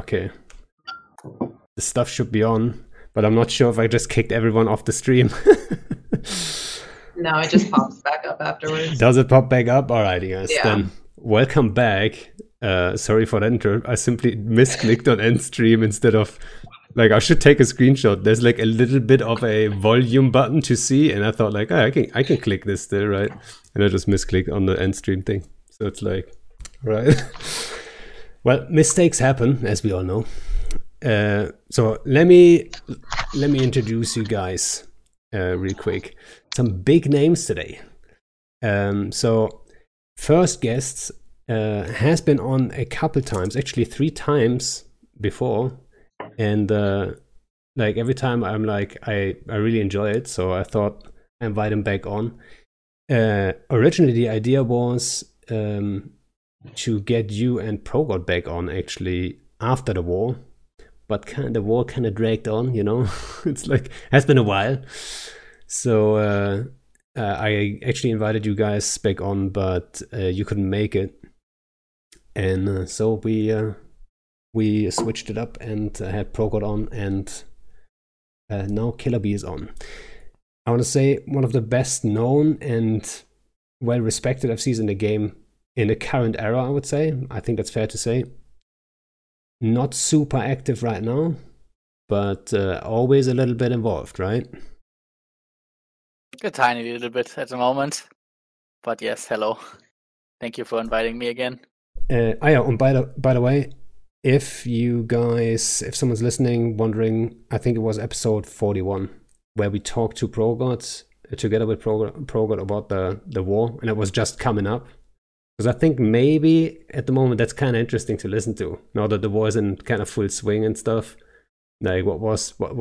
Okay. The stuff should be on, but I'm not sure if I just kicked everyone off the stream. No, it just pops back up afterwards. Does it pop back up? Alrighty, guys. Yeah. Then welcome back. Sorry for that interrupt. I simply misclicked on end stream instead of, like, I should take a screenshot. There's like a little bit of a volume button to see, and I thought, like, oh, I can click this still, right? And I just misclicked on the end stream thing. So it's like, right. Well, mistakes happen, as we all know. So let me introduce you guys real quick. Some big names today. So first guest has been on a couple times, actually 3 times before. And like every time I'm like, I really enjoy it, so I thought I invite him back on. Originally the idea was to get you and ProGod back on actually after the war, but the war kind of dragged on, you know. It's like, has been a while. So I actually invited you guys back on, but you couldn't make it, and so we switched it up and had ProGod on, and now Killer B is on. I want to say one of the best known and well-respected FCs in the game in the current era, I would say. I think that's fair to say. Not super active right now, but always a little bit involved, right? A tiny little bit at the moment. But yes, hello. Thank you for inviting me again. Yeah, and by the way, if someone's listening, wondering, I think it was episode 41, where we talked to ProGod, together with ProGod, about the war, and it was just coming up. Because I think maybe at the moment that's kind of interesting to listen to, now that the war is in kind of full swing and stuff. Like, what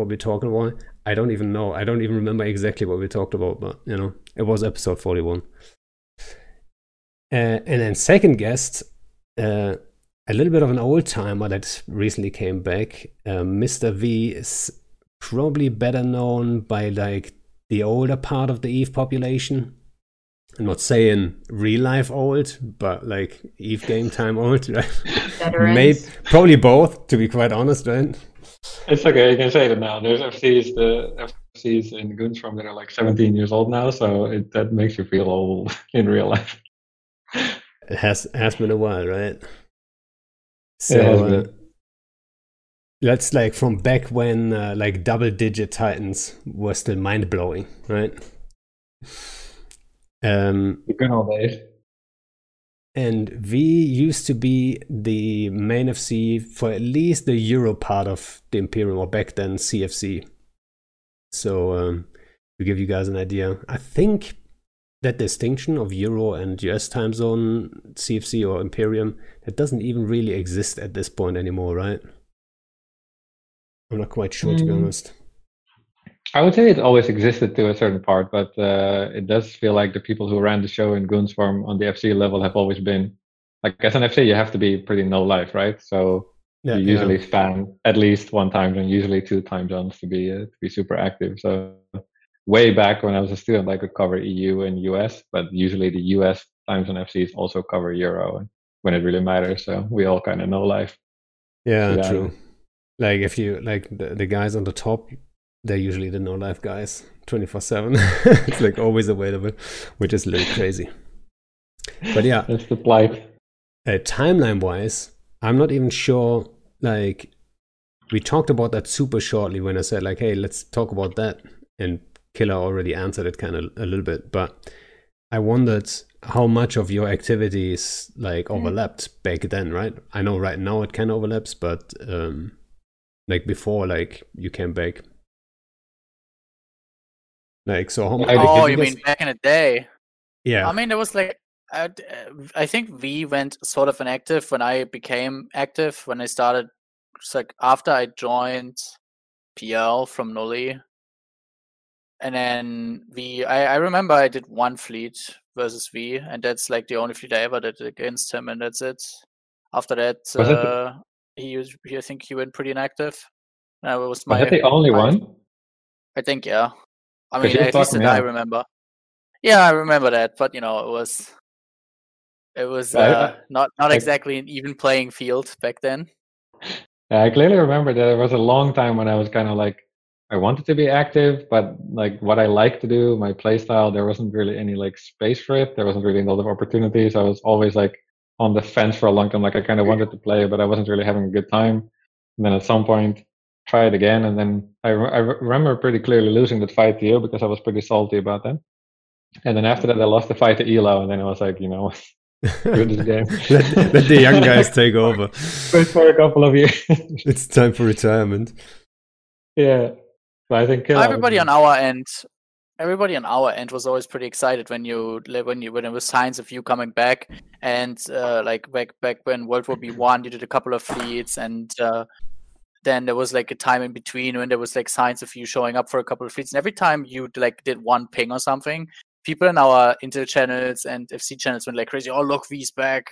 we're talking about, I don't even know. I don't even remember exactly what we talked about, but, you know, it was episode 41. And then second guest, a little bit of an old timer that recently came back. Mr. V is probably better known by, like, the older part of the EVE population. I'm not saying real life old, but like EVE game time old, right? Probably both, to be quite honest, right? It's okay, you can say that now. There's FCs in Gunsram that are like 17 years old now, so that makes you feel old in real life. It has been a while, right? So that's like from back when like double-digit Titans were still mind-blowing, right? The good old days. And V used to be the main FC for at least the Euro part of the Imperium, or back then CFC. So to give you guys an idea, I think that distinction of Euro and US time zone, CFC or Imperium, that doesn't even really exist at this point anymore, right? I'm not quite sure, to be honest. I would say it always existed to a certain part, but it does feel like the people who ran the show in Goonswarm on the FC level have always been, like, as an FC, you have to be pretty no life, right? So yeah, you usually span at least one time zone, usually 2 time zones to be super active. So way back when I was a student, I could cover EU and US, but usually the US time zone FCs also cover Euro when it really matters. So we all kind of know life. Yeah, so true. Like if you like the guys on the top, they're usually the no life guys 24/7. It's like always available, which is a little crazy, but yeah, that's the plight. Timeline wise, I'm not even sure, like, we talked about that super shortly when I said, like, hey, let's talk about that, and Killer already answered it kind of a little bit, but I wondered how much of your activities like overlapped back then, right? I know right now it kind of overlaps, but like before, like, you came back. Like, so how much? Oh, you mean back in the day? Yeah. I mean, there was like, I think we went sort of inactive when I became active, when I started, just like after I joined PL from Nully. And then I remember I did 1 fleet versus V, and that's like the only fleet I ever did against him, and that's it. After that, I think he went pretty inactive. Was that the only one? I think, yeah. I mean, at least that I remember. Yeah, I remember that, but you know, it was not exactly an even playing field back then. Yeah, I clearly remember that it was a long time when I was kind of like, I wanted to be active, but like what I like to do, my play style, there wasn't really any like space for it. There wasn't really a lot of opportunities. I was always like on the fence for a long time. Like I kind of wanted to play, but I wasn't really having a good time. And then at some point, try it again. And then I remember pretty clearly losing that fight to you because I was pretty salty about that. And then after that, I lost the fight to Elo. And then I was like, you know, screw this game. let the young guys take over. For a couple of years. It's time for retirement. Yeah. I think everybody on our end was always pretty excited when it was signs of you coming back, and like back when World War B1 you did a couple of fleets, and then there was like a time in between when there was like signs of you showing up for a couple of fleets, and every time you like did one ping or something, people in our Intel channels and FC channels went like crazy. Oh look, V's back.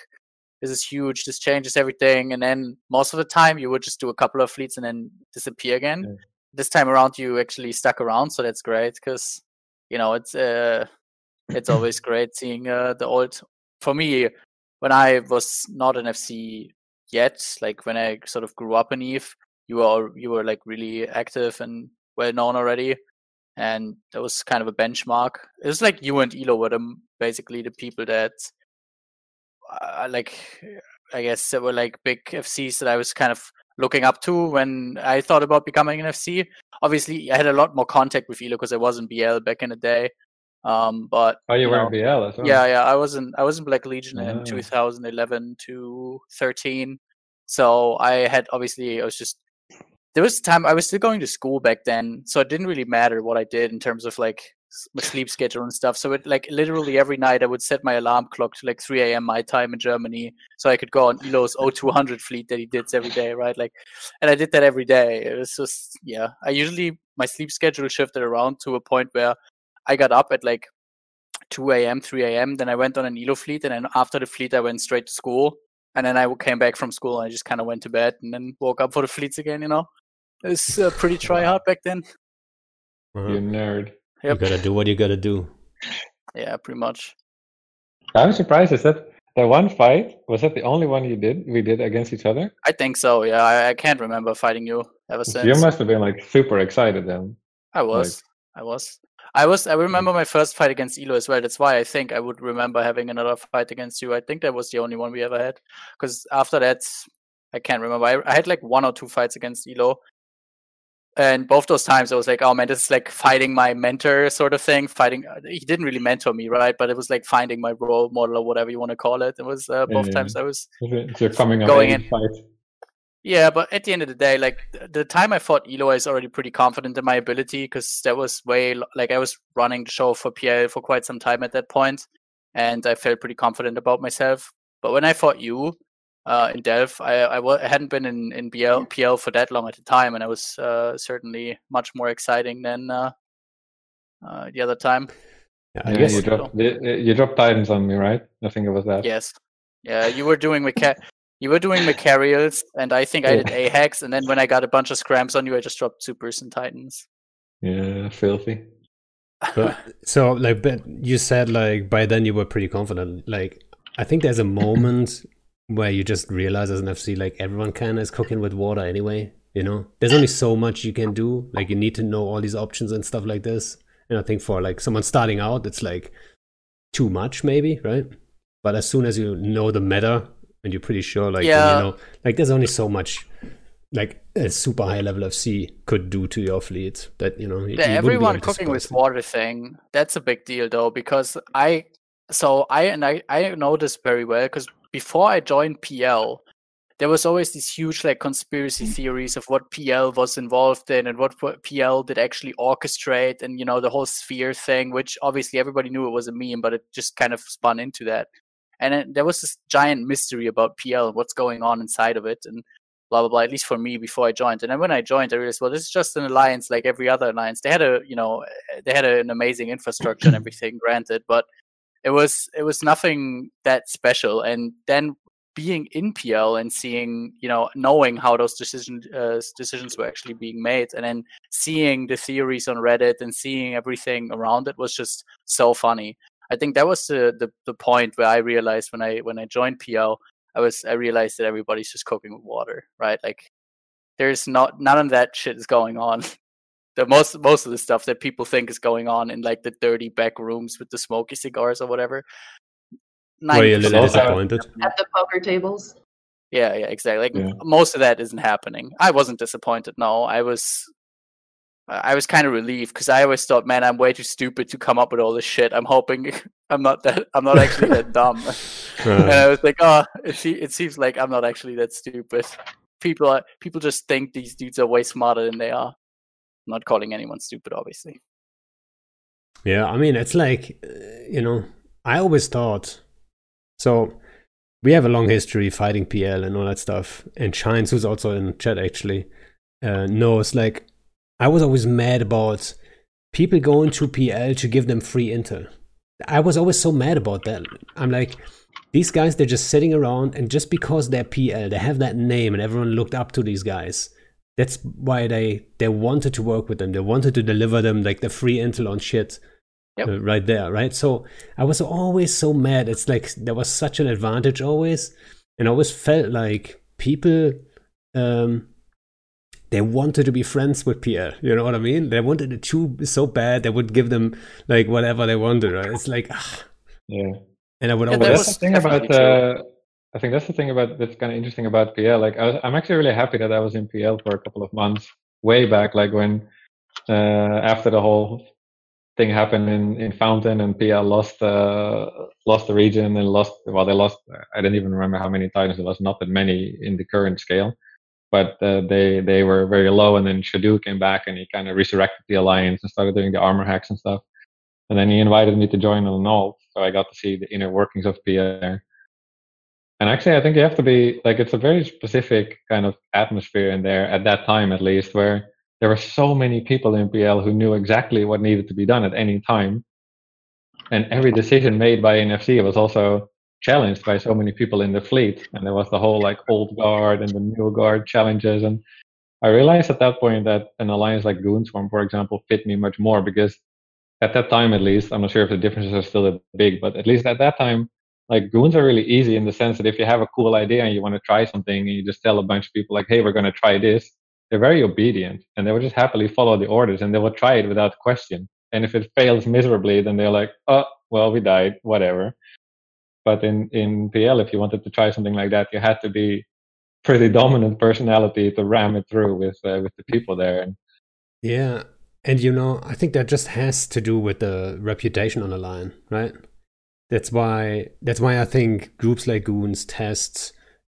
This is huge. This changes everything. And then most of the time you would just do a couple of fleets and then disappear again. Yeah. This time around, you actually stuck around, so that's great. Because you know it's always great seeing the old. For me, when I was not an FC yet, like when I sort of grew up in EVE, you were like really active and well known already, and that was kind of a benchmark. It was like you and Elo were basically the people that, I guess there were like big FCs that I was kind of looking up to when I thought about becoming an FC. Obviously, I had a lot more contact with Elo because I was in BL back in the day. But you were in BL as well. Yeah. I was in Black Legion in 2011 to 13. So there was a time I was still going to school back then, so it didn't really matter what I did in terms of like my sleep schedule and stuff. So it like literally every night I would set my alarm clock to like 3 a.m. my time in Germany, so I could go on Elo's 0200 fleet that he did every day, right? Like, and I did that every day. It was just I usually my sleep schedule shifted around to a point where I got up at like 2 a.m., 3 a.m. Then I went on an Elo fleet, and then after the fleet I went straight to school, and then I came back from school and I just kind of went to bed and then woke up for the fleets again. You know, it was pretty try hard back then. You nerd. Yep. You gotta do what you gotta do. Yeah, pretty much. I'm surprised. Is that the one fight? Was that the only one you did? We did against each other? I think so. Yeah, I can't remember fighting you ever since. You must have been like super excited then. I was. I remember my first fight against Elo as well. That's why I think I would remember having another fight against you. I think that was the only one we ever had. Because after that, I can't remember. I had like one or two fights against Elo. And both those times I was like, oh man, this is like fighting my mentor sort of thing. He didn't really mentor me, right? But it was like finding my role model or whatever you want to call it. It was both times I was going in. Fight. Yeah, but at the end of the day, like the time I fought Elo, I was already pretty confident in my ability because that was I was running the show for PL for quite some time at that point, and I felt pretty confident about myself. But when I fought you, in Delph, I hadn't been in PL for that long at the time, and I was certainly much more exciting than the other time. Yeah, I guess you dropped Titans on me, right? I think it was that. Yes. Yeah, you were doing Macarials, and I think I did A-Hex, and then when I got a bunch of scrams on you, I just dropped Supers and Titans. Yeah, filthy. So, like, but you said, like, by then you were pretty confident. Like, I think there's a moment where you just realize as an FC, like, everyone is cooking with water anyway, you know? There's only so much you can do. Like, you need to know all these options and stuff like this. And I think for, like, someone starting out, it's, like, too much maybe, right? But as soon as you know the meta and you're pretty sure, like, you know, like, there's only so much, like, a super high-level FC could do to your fleet that, you know, everyone cooking with water thing, that's a big deal, though, because I know this very well, because before I joined PL, there was always these huge like conspiracy theories of what PL was involved in and what PL did actually orchestrate, and you know the whole sphere thing, which obviously everybody knew it was a meme, but it just kind of spun into that. And then there was this giant mystery about PL and what's going on inside of it and blah blah blah. At least for me before I joined. And then when I joined, I realized, well, this is just an alliance like every other alliance. They had an amazing infrastructure and everything, granted, but it was nothing that special. And then being in PL and seeing, you know, knowing how those decisions were actually being made, and then seeing the theories on Reddit and seeing everything around it was just so funny. I think that was the point where I realized when I joined PL, I realized that everybody's just cooking with water, right? Like there's none of that shit is going on. The most of the stuff that people think is going on in like the dirty back rooms with the smoky cigars or whatever. Were you a little disappointed at the poker tables? Yeah, exactly. Like, most of that isn't happening. I wasn't disappointed. No, I was kind of relieved because I always thought, man, I'm way too stupid to come up with all this shit. I'm hoping I'm not actually that dumb. And I was like, oh, it seems like I'm not actually that stupid. People just think these dudes are way smarter than they are. I'm not calling anyone stupid, obviously. Yeah, I mean, it's like, I always thought, so we have a long history fighting PL and all that stuff. And Shines, who's also in chat, actually, knows, like, I was always mad about people going to PL to give them free intel. I was always so mad about that. I'm like, these guys, they're just sitting around, and just because they're PL, they have that name and everyone looked up to these guys. That's why they wanted to work with them. They wanted to deliver them like the free intel on shit. Yep. Right there, right? So I was always so mad. It's like there was such an advantage always, and I always felt like people... they wanted to be friends with PL, you know what I mean? They wanted it too so bad, they would give them like whatever they wanted, right? It's like, ah. Yeah. And I would always... That's the thing about, I think that's the thing about, that's kind of interesting about PL. Like, I'm actually really happy that I was in PL for a couple of months, way back, like when, after the whole thing happened in Fountain and PL lost the region and they lost, I don't even remember how many titans, they lost not that many in the current scale. But they were very low, and then Shadoo came back and he kind of resurrected the alliance and started doing the armor hacks and stuff. And then he invited me to join on Null, so I got to see the inner workings of PL. And actually, I think you have to be like, it's a very specific kind of atmosphere in there at that time, at least, where there were so many people in PL who knew exactly what needed to be done at any time, and every decision made by NFC was also challenged by so many people in the fleet, and there was the whole like old guard and the new guard challenges. And I realized at that point that an alliance like Goonswarm, for example, fit me much more, because at that time, at least, I'm not sure if the differences are still that big, but at least at that time, like, goons are really easy in the sense that if you have a cool idea and you want to try something and you just tell a bunch of people like, hey, we're going to try this, they're very obedient and they will just happily follow the orders and they will try it without question. And if it fails miserably, then they're like, oh, well, we died, whatever. But in PL, if you wanted to try something like that, you had to be pretty dominant personality to ram it through with the people there. Yeah, and I think that just has to do with the reputation on the line, right? That's why I think groups like Goons, Tests,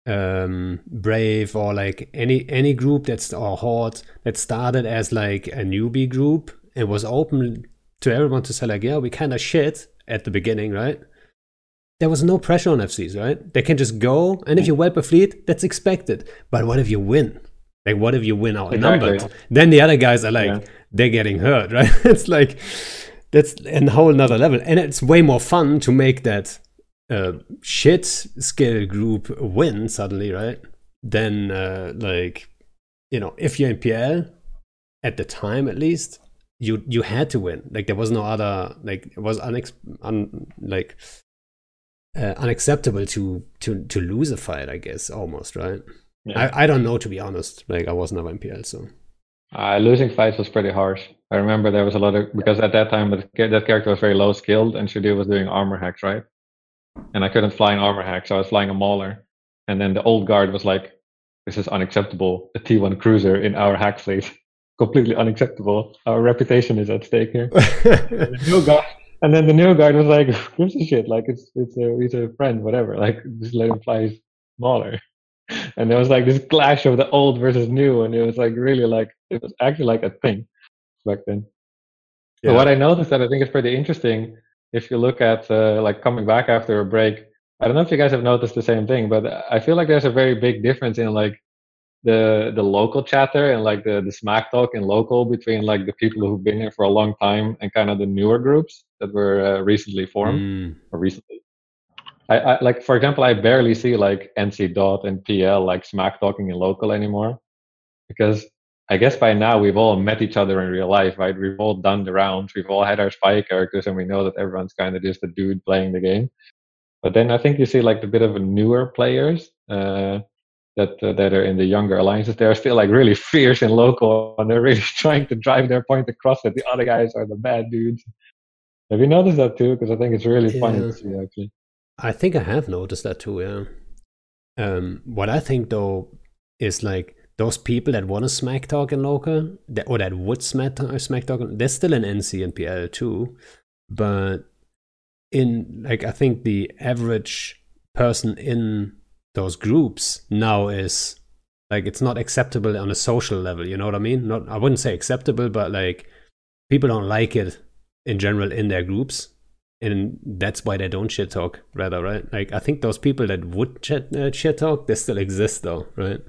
Brave, or like any group that's or Horde that started as like a newbie group and was open to everyone to say like, yeah, we kind of shit at the beginning, right? There was no pressure on FCs, right? They can just go, and if you wipe a fleet, that's expected. But what if you win? Like, what if you win outnumbered? Exactly. Then the other guys are like, they're getting hurt, right? It's like, that's a whole nother level. And it's way more fun to make that shit skill group win suddenly, right? Than if you're in PL, at the time at least, you had to win. Like, there was no other, like, it was unacceptable to lose a fight, I guess, almost, right? Yeah. I don't know, to be honest. Like, I was never in PL, so losing fights was pretty harsh. I remember there was a lot of, because at that time that character was very low skilled and Shadoo was doing armor hacks, right? And I couldn't fly an armor hack, so I was flying a mauler. And then the old guard was like, "This is unacceptable. A T1 cruiser in our hack fleet, completely unacceptable. Our reputation is at stake here." The new guard. And then the new guard was like, "Who gives a shit? Like, he's a friend, whatever. Like, just let him fly smaller." And there was like this clash of the old versus new, and it was like really like, it was actually like a thing back then. Yeah. So what I noticed that I think is pretty interesting, if you look at like coming back after a break, I don't know if you guys have noticed the same thing, but I feel like there's a very big difference in like the local chatter and like the smack talk in local between like the people who've been here for a long time and kind of the newer groups that were recently formed or recently. I like, for example, I barely see like NC Dot and PL like smack talking in local anymore, because I guess by now we've all met each other in real life, right? We've all done the rounds, we've all had our spy characters, and we know that everyone's kind of just a dude playing the game. But then I think you see like the bit of newer players that are in the younger alliances, they're still like really fierce and local, and they're really trying to drive their point across that the other guys are the bad dudes. Have you noticed that too? Because I think it's really funny to see, actually. I think I have noticed that too, yeah. What I think though is like those people that want to smack talk in local, or that would smack talk, they're still in NC and PL too, but in like I think the average person in those groups now is like it's not acceptable on a social level. You know what I mean? Not I wouldn't say acceptable, but like people don't like it in general in their groups. And that's why they don't shit talk, rather, right? Like, I think those people that would shit talk, they still exist, though, right?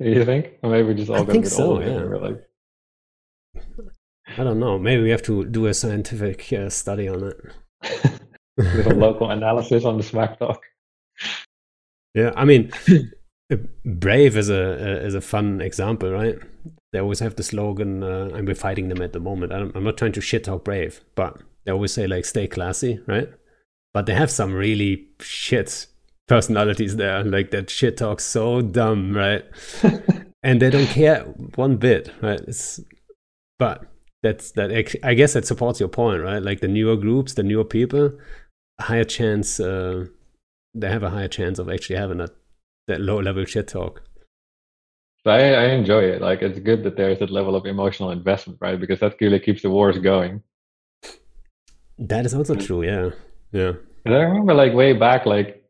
You think? Or maybe we just all got so, older. Yeah. We're like... I don't know. Maybe we have to do a scientific study on it. With a local analysis on the smack talk. Yeah, I mean, Brave is a fun example, right? They always have the slogan, and we're fighting them at the moment. I'm not trying to shit talk Brave, but... They always say like stay classy, right? But they have some really shit personalities there, like that shit talk's so dumb, right? And they don't care one bit, right? But I guess that supports your point, right? Like the newer groups, the newer people, they have a higher chance of actually having that low level shit talk. I enjoy it. Like it's good that there's that level of emotional investment, right? Because that really keeps the wars going. That is also true, yeah. And I remember, like way back, like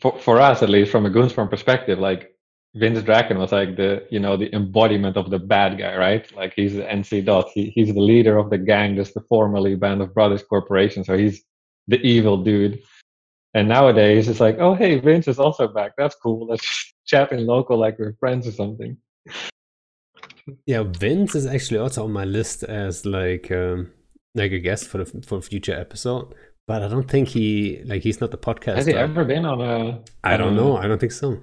for us at least, from a Goonsform perspective, like Vince Draken was like the embodiment of the bad guy, right? Like he's the NC Dot, he's the leader of the gang, just the formerly Band of Brothers Corporation, so he's the evil dude. And nowadays, it's like, oh hey, Vince is also back. That's cool. Let's just chat in local like we're friends or something. Yeah, Vince is actually also on my list as like. Like a guest for a future episode, but I don't think he's not the podcast. Has he ever been on a? I don't know. I don't think so.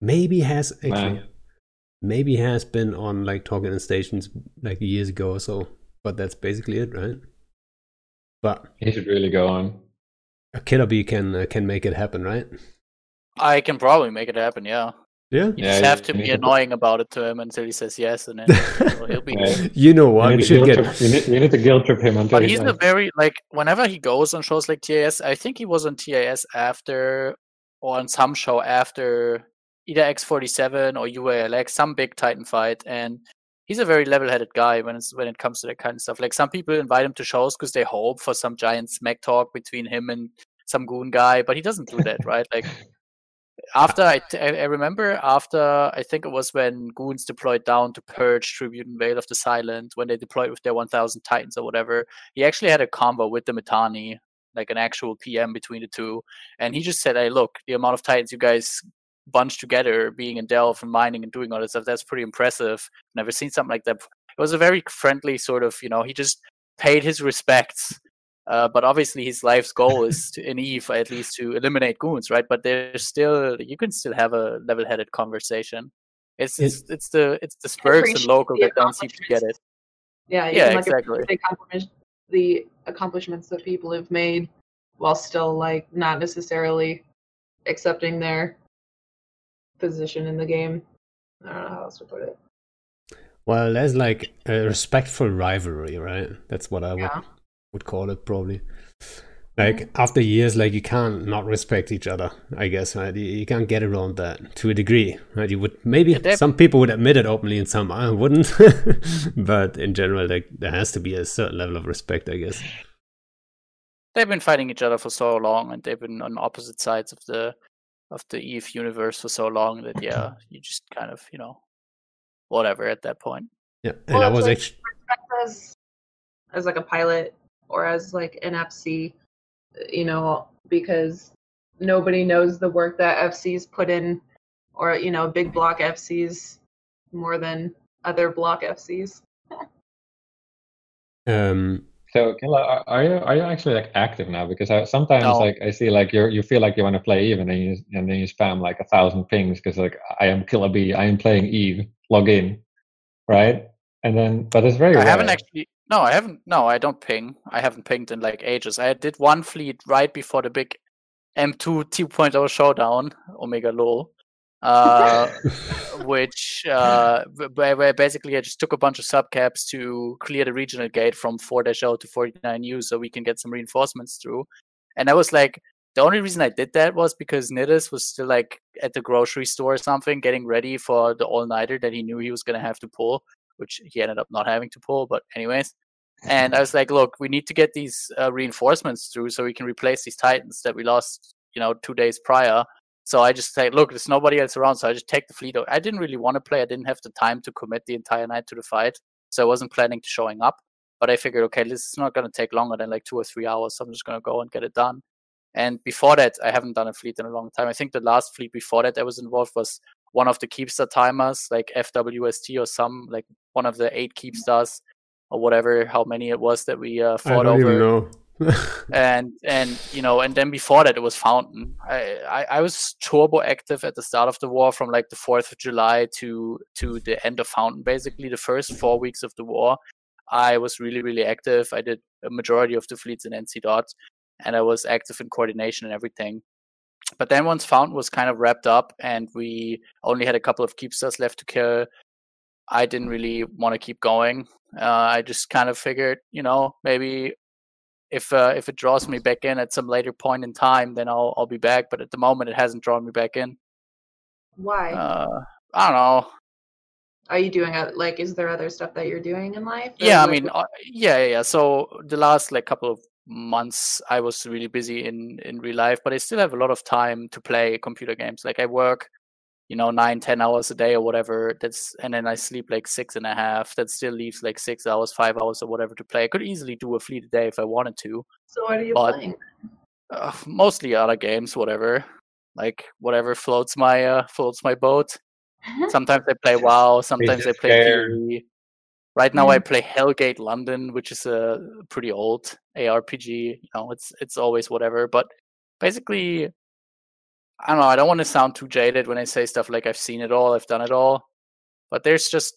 Maybe has actually. Wow. Maybe has been on like Talking in Stations like years ago or so, but that's basically it, right? But he should really go on. A Killer B can make it happen, right? I can probably make it happen. Yeah. Yeah, you just have to be annoying about it to him until he says yes, and then he'll be. You know what? You need to guilt trip him until. But he's a very whenever he goes on shows like TAS, I think he was on TAS after, or on some show after, either X47 or UALX, some big Titan fight, and he's a very level-headed guy when it comes to that kind of stuff. Like some people invite him to shows because they hope for some giant smack talk between him and some goon guy, but he doesn't do that, right? Like. After I remember, I think it was when Goons deployed down to purge Tribute and Veil of the Silent, when they deployed with their 1,000 Titans or whatever, he actually had a convo with the Mittani, like an actual PM between the two, and he just said, "Hey, look, the amount of Titans you guys bunched together, being in Delph and mining and doing all this stuff, that's pretty impressive. Never seen something like that." It was a very friendly sort of, he just paid his respects. But obviously his life's goal is in EVE at least to eliminate Goons, right? But there's still you can have a level-headed conversation. It's the Spurs and local that don't seem to get it. Yeah, exactly. They compliment the accomplishments that people have made while still not necessarily accepting their position in the game. I don't know how else to put it. Well, there's a respectful rivalry, right? That's what I would call it, probably. After years, you can't not respect each other, I guess, right? You can't get around that to a degree, right? You would maybe some people would admit it openly and some I wouldn't. But in general, there has to be a certain level of respect, I guess. They've been fighting each other for so long, and they've been on opposite sides of the EVE universe for so long that you just kind of whatever at that point. Yeah, and I was actually respect as a pilot. Or as an FC, because nobody knows the work that FCs put in, or big block FCs more than other block FCs. So Killa, are you actually active now? Because I see you feel like you want to play EVE, and then you spam 1,000 pings because I am Killer B, I am playing EVE, log in, right? And then but it's very. I rare. Haven't actually. No, I haven't. No, I don't ping. I haven't pinged in ages. I did one fleet right before the big M2 2.0 Showdown, Omega Lol, which where basically I just took a bunch of subcaps to clear the regional gate from 4-0 to 49U so we can get some reinforcements through. And I was like, the only reason I did that was because Nidus was still like at the grocery store or something, getting ready for the all-nighter that he knew he was going to have to pull, which he ended up not having to pull, but anyways. And I was like, look, we need to get these reinforcements through so we can replace these Titans that we lost, 2 days prior. So I just said, look, there's nobody else around, so I just take the fleet. I didn't really want to play. I didn't have the time to commit the entire night to the fight, so I wasn't planning to showing up. But I figured, okay, this is not going to take longer than like 2 or 3 hours, so I'm just going to go and get it done. And before that, I haven't done a fleet in a long time. I think the last fleet before that I was involved was one of the Keepstar timers, like FWST or some, like one of the 8 Keepstars or whatever, how many it was that we fought over. I don't even know. and then before that, it was Fountain. I was turbo active at the start of the war from like the 4th of July to the end of Fountain. Basically, the first 4 weeks of the war, I was really, really active. I did a majority of the fleets in NC Dot. And I was active in coordination and everything. But then once Fountain was kind of wrapped up and we only had a couple of Keepstars left to kill, I didn't really want to keep going. I just kind of figured, maybe if it draws me back in at some later point in time, then I'll be back. But at the moment, it hasn't drawn me back in. Why? I don't know. Are you doing is there other stuff that you're doing in life? Yeah, yeah. So the last couple of months I was really busy in real life, but I still have a lot of time to play computer games. I work 9-10 hours a day or whatever, and then I sleep 6.5. That still leaves 6 hours, 5 hours or whatever to play. I could easily do a fleet a day if I wanted to. So what are you playing? Mostly other games, whatever, whatever floats my boat. Sometimes I play WoW, sometimes I play PvE. Right now I play Hellgate London, which is a pretty old ARPG. It's always whatever. But basically, I don't know. I don't want to sound too jaded when I say stuff like I've seen it all, I've done it all. But there's just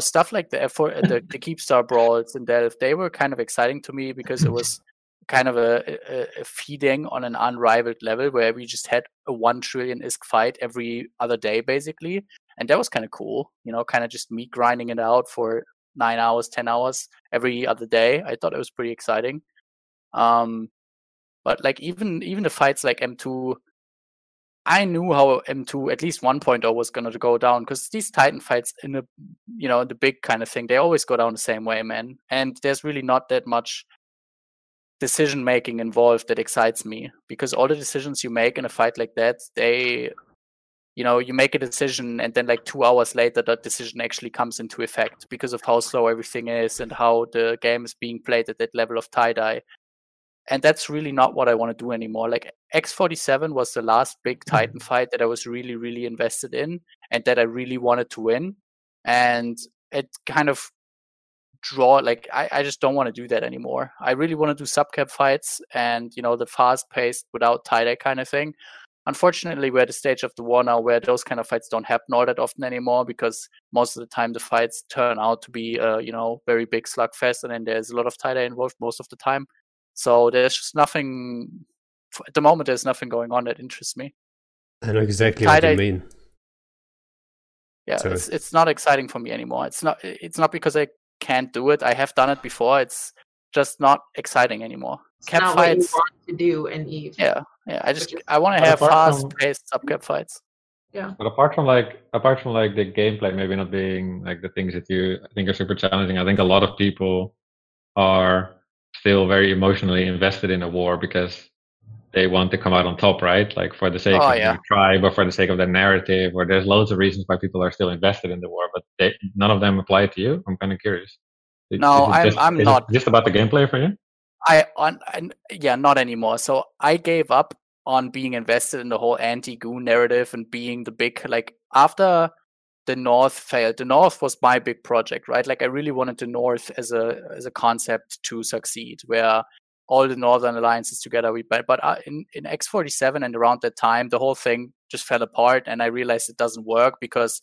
stuff like the Keepstar brawls and that. They were kind of exciting to me because it was kind of a feeding on an unrivaled level where we just had a 1 trillion ISK fight every other day basically, and that was kind of cool. Kind of just me grinding it out for 9 hours, 10 hours every other day. I thought it was pretty exciting. But even the fights like M2, I knew how M2 at least 1.0 was going to go down, because these Titan fights in the the big kind of thing, they always go down the same way, man. And there's really not that much decision making involved that excites me, because all the decisions you make in a fight like that, they you make a decision and then 2 hours later that decision actually comes into effect because of how slow everything is and how the game is being played at that level of tie-dye. And that's really not what I want to do anymore. X47 was the last big Titan fight that I was really, really invested in and that I really wanted to win. And it kind of I just don't want to do that anymore. I really want to do subcap fights and, the fast-paced without tie-dye kind of thing. Unfortunately, we're at a stage of the war now where those kind of fights don't happen all that often anymore, because most of the time the fights turn out to be, very big slugfest, and then there's a lot of tie-dye involved most of the time. So there's just nothing at the moment. There's nothing going on that interests me. I know exactly tie-dye, what you mean. Yeah, so it's not exciting for me anymore. It's not because I can't do it. I have done it before. It's just not exciting anymore. Cap not fights, what you want to do and Eve. Yeah. I want to have fast-paced subcap fights. Yeah. But apart from the gameplay, maybe not being the things that you think are super challenging. I think a lot of people are still very emotionally invested in a war because they want to come out on top, right? For the sake of the tribe or for the sake of the narrative. Or there's loads of reasons why people are still invested in the war, but none of them apply to you. I'm kind of curious. I'm not. Just about the gameplay for you? Not anymore. So I gave up on being invested in the whole anti-Goon narrative and being the big, after the North failed. The North was my big project, right? I really wanted the North as a concept to succeed, where all the Northern alliances together. But in X47 and around that time, the whole thing just fell apart, and I realized it doesn't work because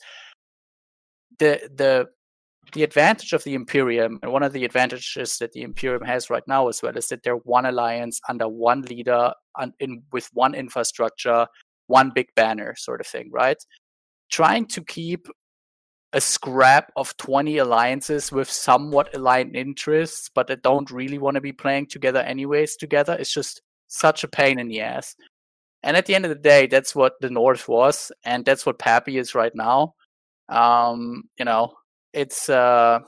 the advantage of the Imperium, and one of the advantages that the Imperium has right now as well, is that they're one alliance under one leader with one infrastructure, one big banner sort of thing, right? Trying to keep a scrap of 20 alliances with somewhat aligned interests, but that don't really want to be playing together anyways together, is just such a pain in the ass. And at the end of the day, that's what the North was, and that's what Pappy is right now. You know, it's I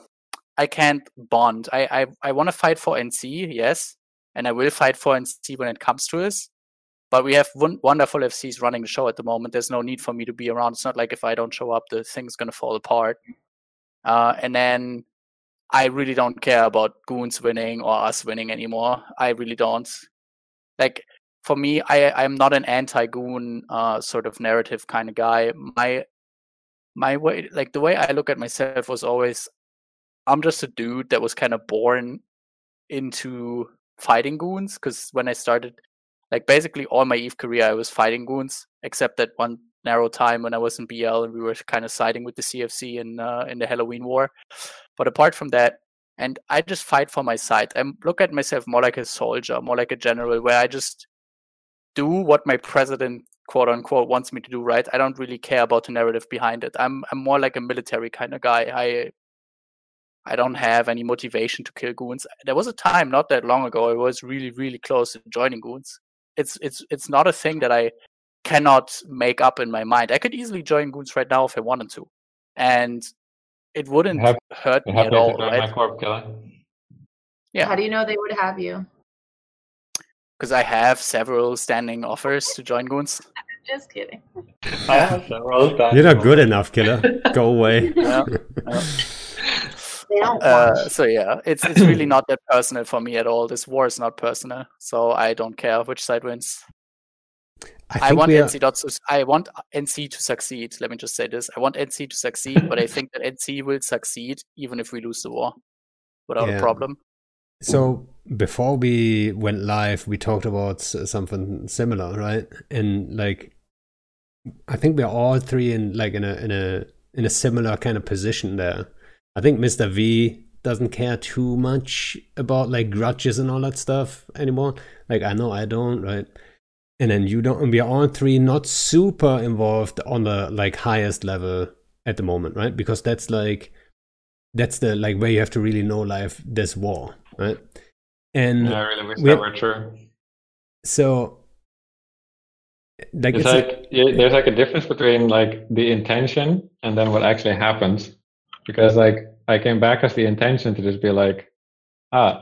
can't bond. I want to fight for NC, yes, and I will fight for NC when it comes to us. But we have wonderful FCs running the show at the moment. There's no need for me to be around. It's not like if I don't show up, the thing's going to fall apart. And then I really don't care about Goons winning or us winning anymore. I really don't. Like, for me, I'm not an anti-Goon sort of narrative kind of guy. My way, like the way I look at myself was always, I'm just a dude that was kind of born into fighting Goons. Because when I started, like basically all my EVE career, I was fighting Goons, except that one narrow time when I was in BL and we were kind of siding with the CFC in the Halloween War. But apart from that, and I just fight for my side. I look at myself more like a soldier, more like a general, where I just do what my president, quote unquote, wants me to do, right? I don't really care about the narrative behind it. I'm more like a military kind of guy. I don't have any motivation to kill Goons. There was a time not that long ago I was really, really close to joining Goons. It's not a thing that I cannot make up in my mind. I could easily join Goons right now if I wanted to, and it wouldn't hurt me at all, right? Yeah. How do you know they would have you? Because I have several standing offers to join Goons. Just kidding. You're not good enough, Killer. Go away. Yeah. So yeah, it's really not that personal for me at all. This war is not personal, so I don't care which side wins. I want NC to succeed. Let me just say this: I want NC to succeed, but I think that NC will succeed even if we lose the war, without a problem. So before we went live, we talked about something similar, right? And like, I think we're all three in a similar kind of position there. I think Mr. V doesn't care too much about like grudges and all that stuff anymore. Like, I know I don't, right? And then you don't, and we are all three not super involved on the like highest level at the moment, right? Because that's where you have to really know life, this war, right? And yeah, I really wish that were true. So like there's like a difference between like the intention and then what actually happens. Because like I came back as the intention to just be like,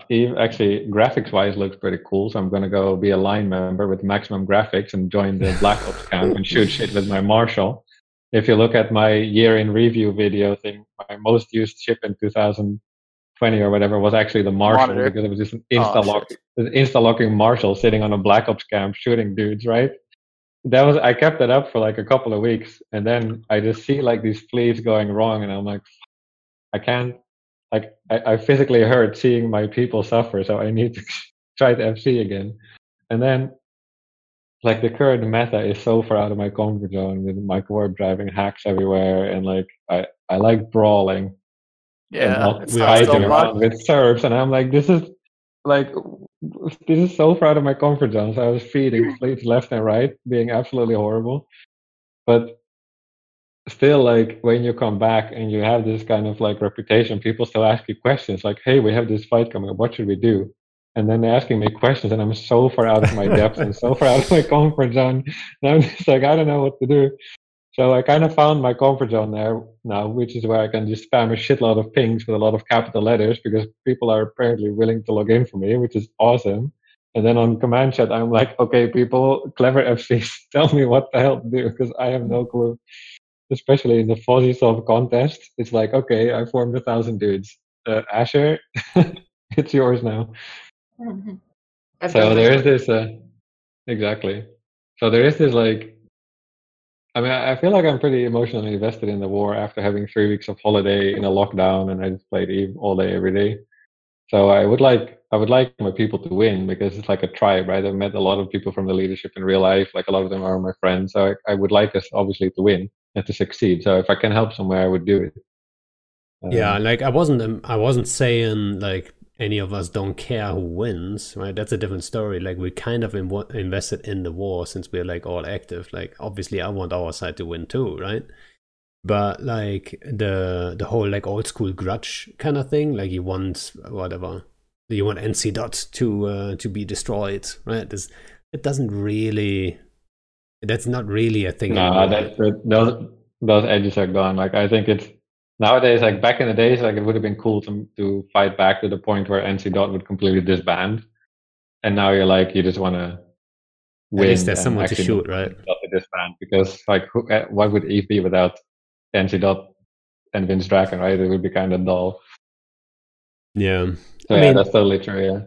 Eve actually graphics-wise looks pretty cool, so I'm gonna go be a line member with maximum graphics and join the Black Ops camp and shoot shit with my Marshall. If you look at my year in review video thing, my most used ship in 2020 or whatever was actually the Marshall because it was just an insta-locking Marshall sitting on a Black Ops camp shooting dudes, right? I kept that up for like a couple of weeks, and then I just see like these fleas going wrong, and I'm like, I can't, like, I physically hurt seeing my people suffer, so I need to try to FC again. And then, like, the current meta is so far out of my comfort zone with my core driving hacks everywhere, and, like, I like brawling. Yeah, it's fighting around with serfs, and I'm like, this is so far out of my comfort zone, so I was feeding fleets left and right, being absolutely horrible. But still, like, when you come back and you have this kind of like reputation, people still ask you questions like, hey, we have this fight coming up, what should we do? And then they're asking me questions, and I'm so far out of my depth and so far out of my comfort zone, and I'm just like, I don't know what to do. So I kind of found my comfort zone there now, which is where I can just spam a shitload of pings with a lot of capital letters because people are apparently willing to log in for me, which is awesome. And then on command chat, I'm like, okay, people, clever FCs, tell me what the hell to do because I have no clue. Especially in the fuzzy solve contest, it's like, okay, I formed 1,000 dudes. Asher, it's yours now. Mm-hmm. So there is this, exactly. So there is this, like, I mean, I feel like I'm pretty emotionally invested in the war after having 3 weeks of holiday in a lockdown, and I just played EVE all day, every day. So I would like my people to win because it's like a tribe, right? I've met a lot of people from the leadership in real life. Like, a lot of them are my friends. So I would like us obviously to win and to succeed. So if I can help somewhere, I would do it. Yeah, like I wasn't saying like any of us don't care who wins, right? That's a different story. Like, we kind of invested in the war since we're like all active. Like, obviously I want our side to win too, right? But like the whole like old school grudge kind of thing, like you want whatever, you want NC Dot to be destroyed, right? This, it doesn't really, that's not really a thing. No, those edges are gone. Like, I think it's nowadays, like back in the days, like it would have been cool to fight back to the point where NC Dot would completely disband, and now you're like, you just want to win. At least there's someone to shoot, right? Not to disband, because like, what would Eve be without NC Dot and Vince Draken, right? It would be kind of dull. Yeah. So I mean, that's totally true.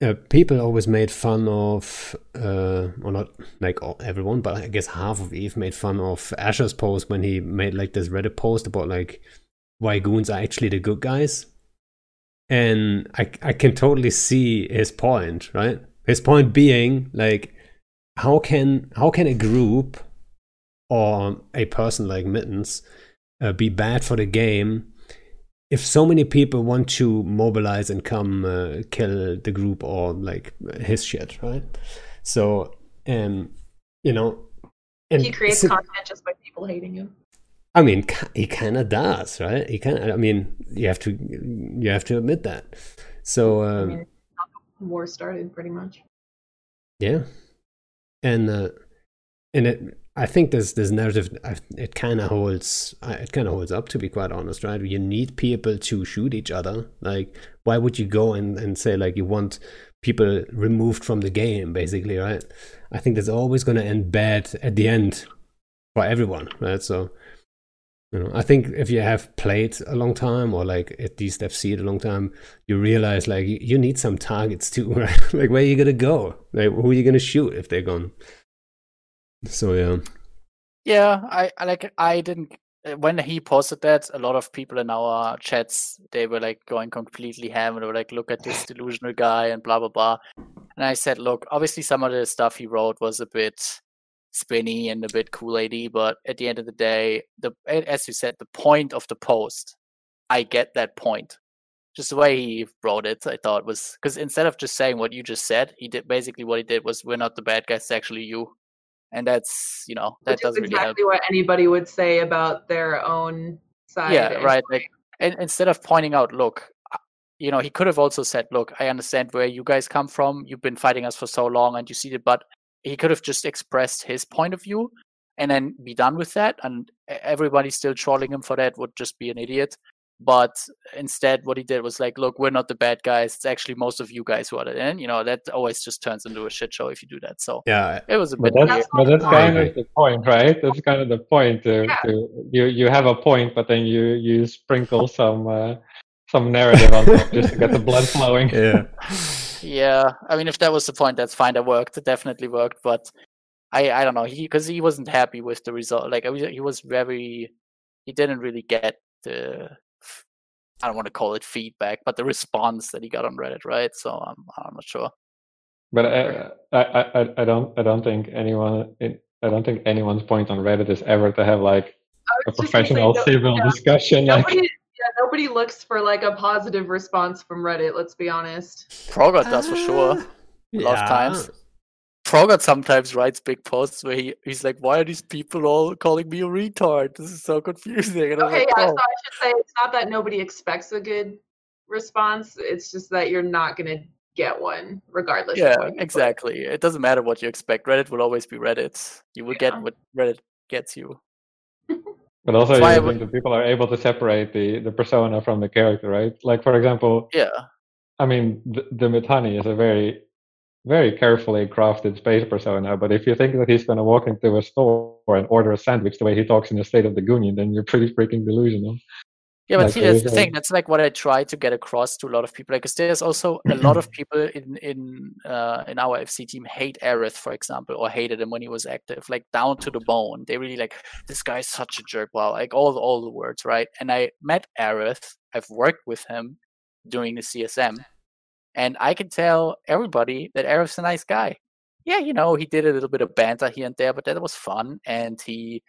Yeah. People always made fun of, or not like everyone, but I guess half of Eve made fun of Asher's post when he made like this Reddit post about like why goons are actually the good guys. And I can totally see his point, right? His point being like, how can a group or a person like Mittens be bad for the game if so many people want to mobilize and come kill the group or like his shit, right? So, you know, and he creates content just by people hating him. I mean, he kind of does, right? He kind. I mean, you have to admit that. So, I mean, the war started pretty much. Yeah, and it. I think this narrative, it kind of holds up, to be quite honest, right? You need people to shoot each other. Like, why would you go and say like you want people removed from the game, basically, right? I think that's always going to end bad at the end for everyone, right? So, you know, I think if you have played a long time, or like at least have seen a long time, you realize like you need some targets too, right? Like, where are you going to go? Like, who are you going to shoot if they're gone? So yeah, I didn't. When he posted that, a lot of people in our chats, they were like going completely ham and they were like, "Look at this delusional guy" and blah blah blah. And I said, "Look, obviously some of the stuff he wrote was a bit spinny and a bit Kool-Aid-y, but at the end of the day, as you said, the point of the post, I get that point. Just the way he wrote it, I thought was because instead of just saying what you just said, he did basically what he did was, we're not the bad guys, it's actually you." And that's, you know, that doesn't really help. Exactly what anybody would say about their own side. Yeah, right. Like, and instead of pointing out, look, you know, he could have also said, look, I understand where you guys come from. You've been fighting us for so long and you see it. But he could have just expressed his point of view and then be done with that. And everybody still trolling him for that would just be an idiot. But instead, what he did was like, look, we're not the bad guys. It's actually most of you guys who are in. You know, that always just turns into a shit show if you do that. So yeah, it was a bit. But that's kind of the point, right? That's kind of the point. You have a point, but then you sprinkle some narrative on top just to get the blood flowing. Yeah. Yeah. I mean, if that was the point, that's fine. That worked. It definitely worked. But I don't know. Because he wasn't happy with the result. Like, he didn't really get the. I don't want to call it feedback, but the response that he got on Reddit, right? So I'm not sure. But I don't think anyone's point on Reddit is ever to have like a professional civil discussion. Nobody looks for like a positive response from Reddit. Let's be honest. ProGod does for sure. A lot of times. ProGod sometimes writes big posts where he's like, why are these people all calling me a retard? This is so confusing. And So I should say it's not that nobody expects a good response. It's just that you're not going to get one regardless. Yeah, exactly. It doesn't matter what you expect. Reddit will always be Reddit. You will get what Reddit gets you. But also, the people are able to separate the persona from the character, right? Like, for example, I mean, the Mittani is a very... very carefully crafted space persona, but if you think that he's going to walk into a store and order a sandwich the way he talks in the State of the Union, then you're pretty freaking delusional. Yeah, but like, see, that's the thing. That's like what I try to get across to a lot of people. Like, there's also a lot of people in our FC team hate Aerith, for example, or hated him when he was active, like down to the bone. They really like, this guy's such a jerk. Wow, like all the words, right? And I met Aerith. I've worked with him during the CSM. And I can tell everybody that Aerith's a nice guy. Yeah, you know, he did a little bit of banter here and there, but that was fun. And he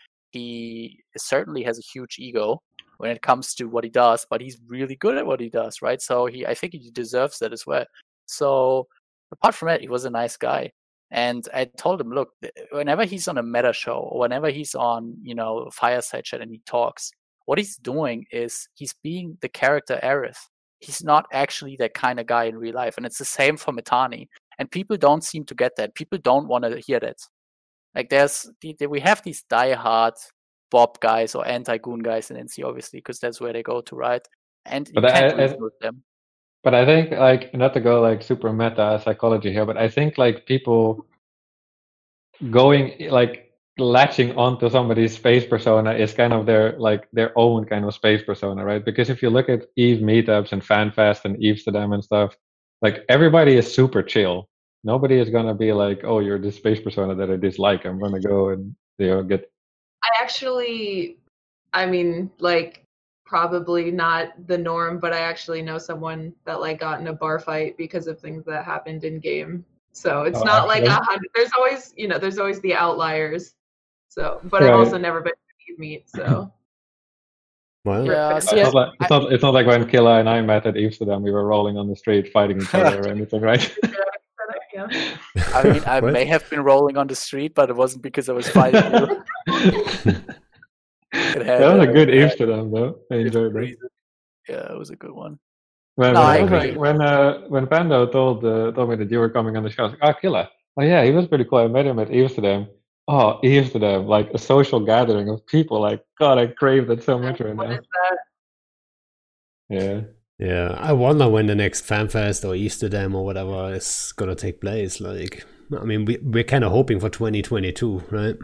certainly has a huge ego. when it comes to what he does, but he's really good at what he does, right? So he, I think he deserves that as well. So apart from that, he was a nice guy. And I told him, look, whenever he's on a meta show or whenever he's on, you know, Fireside Chat and he talks, what he's doing is he's being the character Aerith. He's not actually that kind of guy in real life. And it's the same for Mittani. And people don't seem to get that. People don't want to hear that. Like, there's, we have these diehard Bob guys or anti-Goon guys in NC, obviously, because that's where they go to, right? And you can't really with them. But I think, like, not to go, like, super meta psychology here, but I think, like, people going, like, latching onto somebody's space persona is kind of their, like, their own kind of space persona, right? Because if you look at EVE meetups and FanFest and Eve'stadam and stuff, like, everybody is super chill. Nobody is going to be like, oh, you're this space persona that I dislike. I'm going to go and, you know, get... probably not the norm, but I actually know someone that like got in a bar fight because of things that happened in game. So it's not actually, like 100. There's always, you know, there's always the outliers. So, but right. I've also never been to meet. So, well, yeah, it's not like when Killa and I met at Amsterdam, we were rolling on the street fighting each other or anything, right? Yeah. I mean, I may have been rolling on the street, but it wasn't because I was fighting. That was a good Amsterdam, though. I enjoyed it. Yeah, it was a good one. When, no, I agree. When Pando told me that you were coming on the show, I was like, oh, Killa. Oh, yeah, he was pretty cool. I met him at Amsterdam. Oh, Amsterdam, like a social gathering of people. Like, God, I crave that so much right now. Yeah. Yeah, I wonder when the next FanFest or Amsterdam or whatever is going to take place. Like, I mean, we're kind of hoping for 2022, right?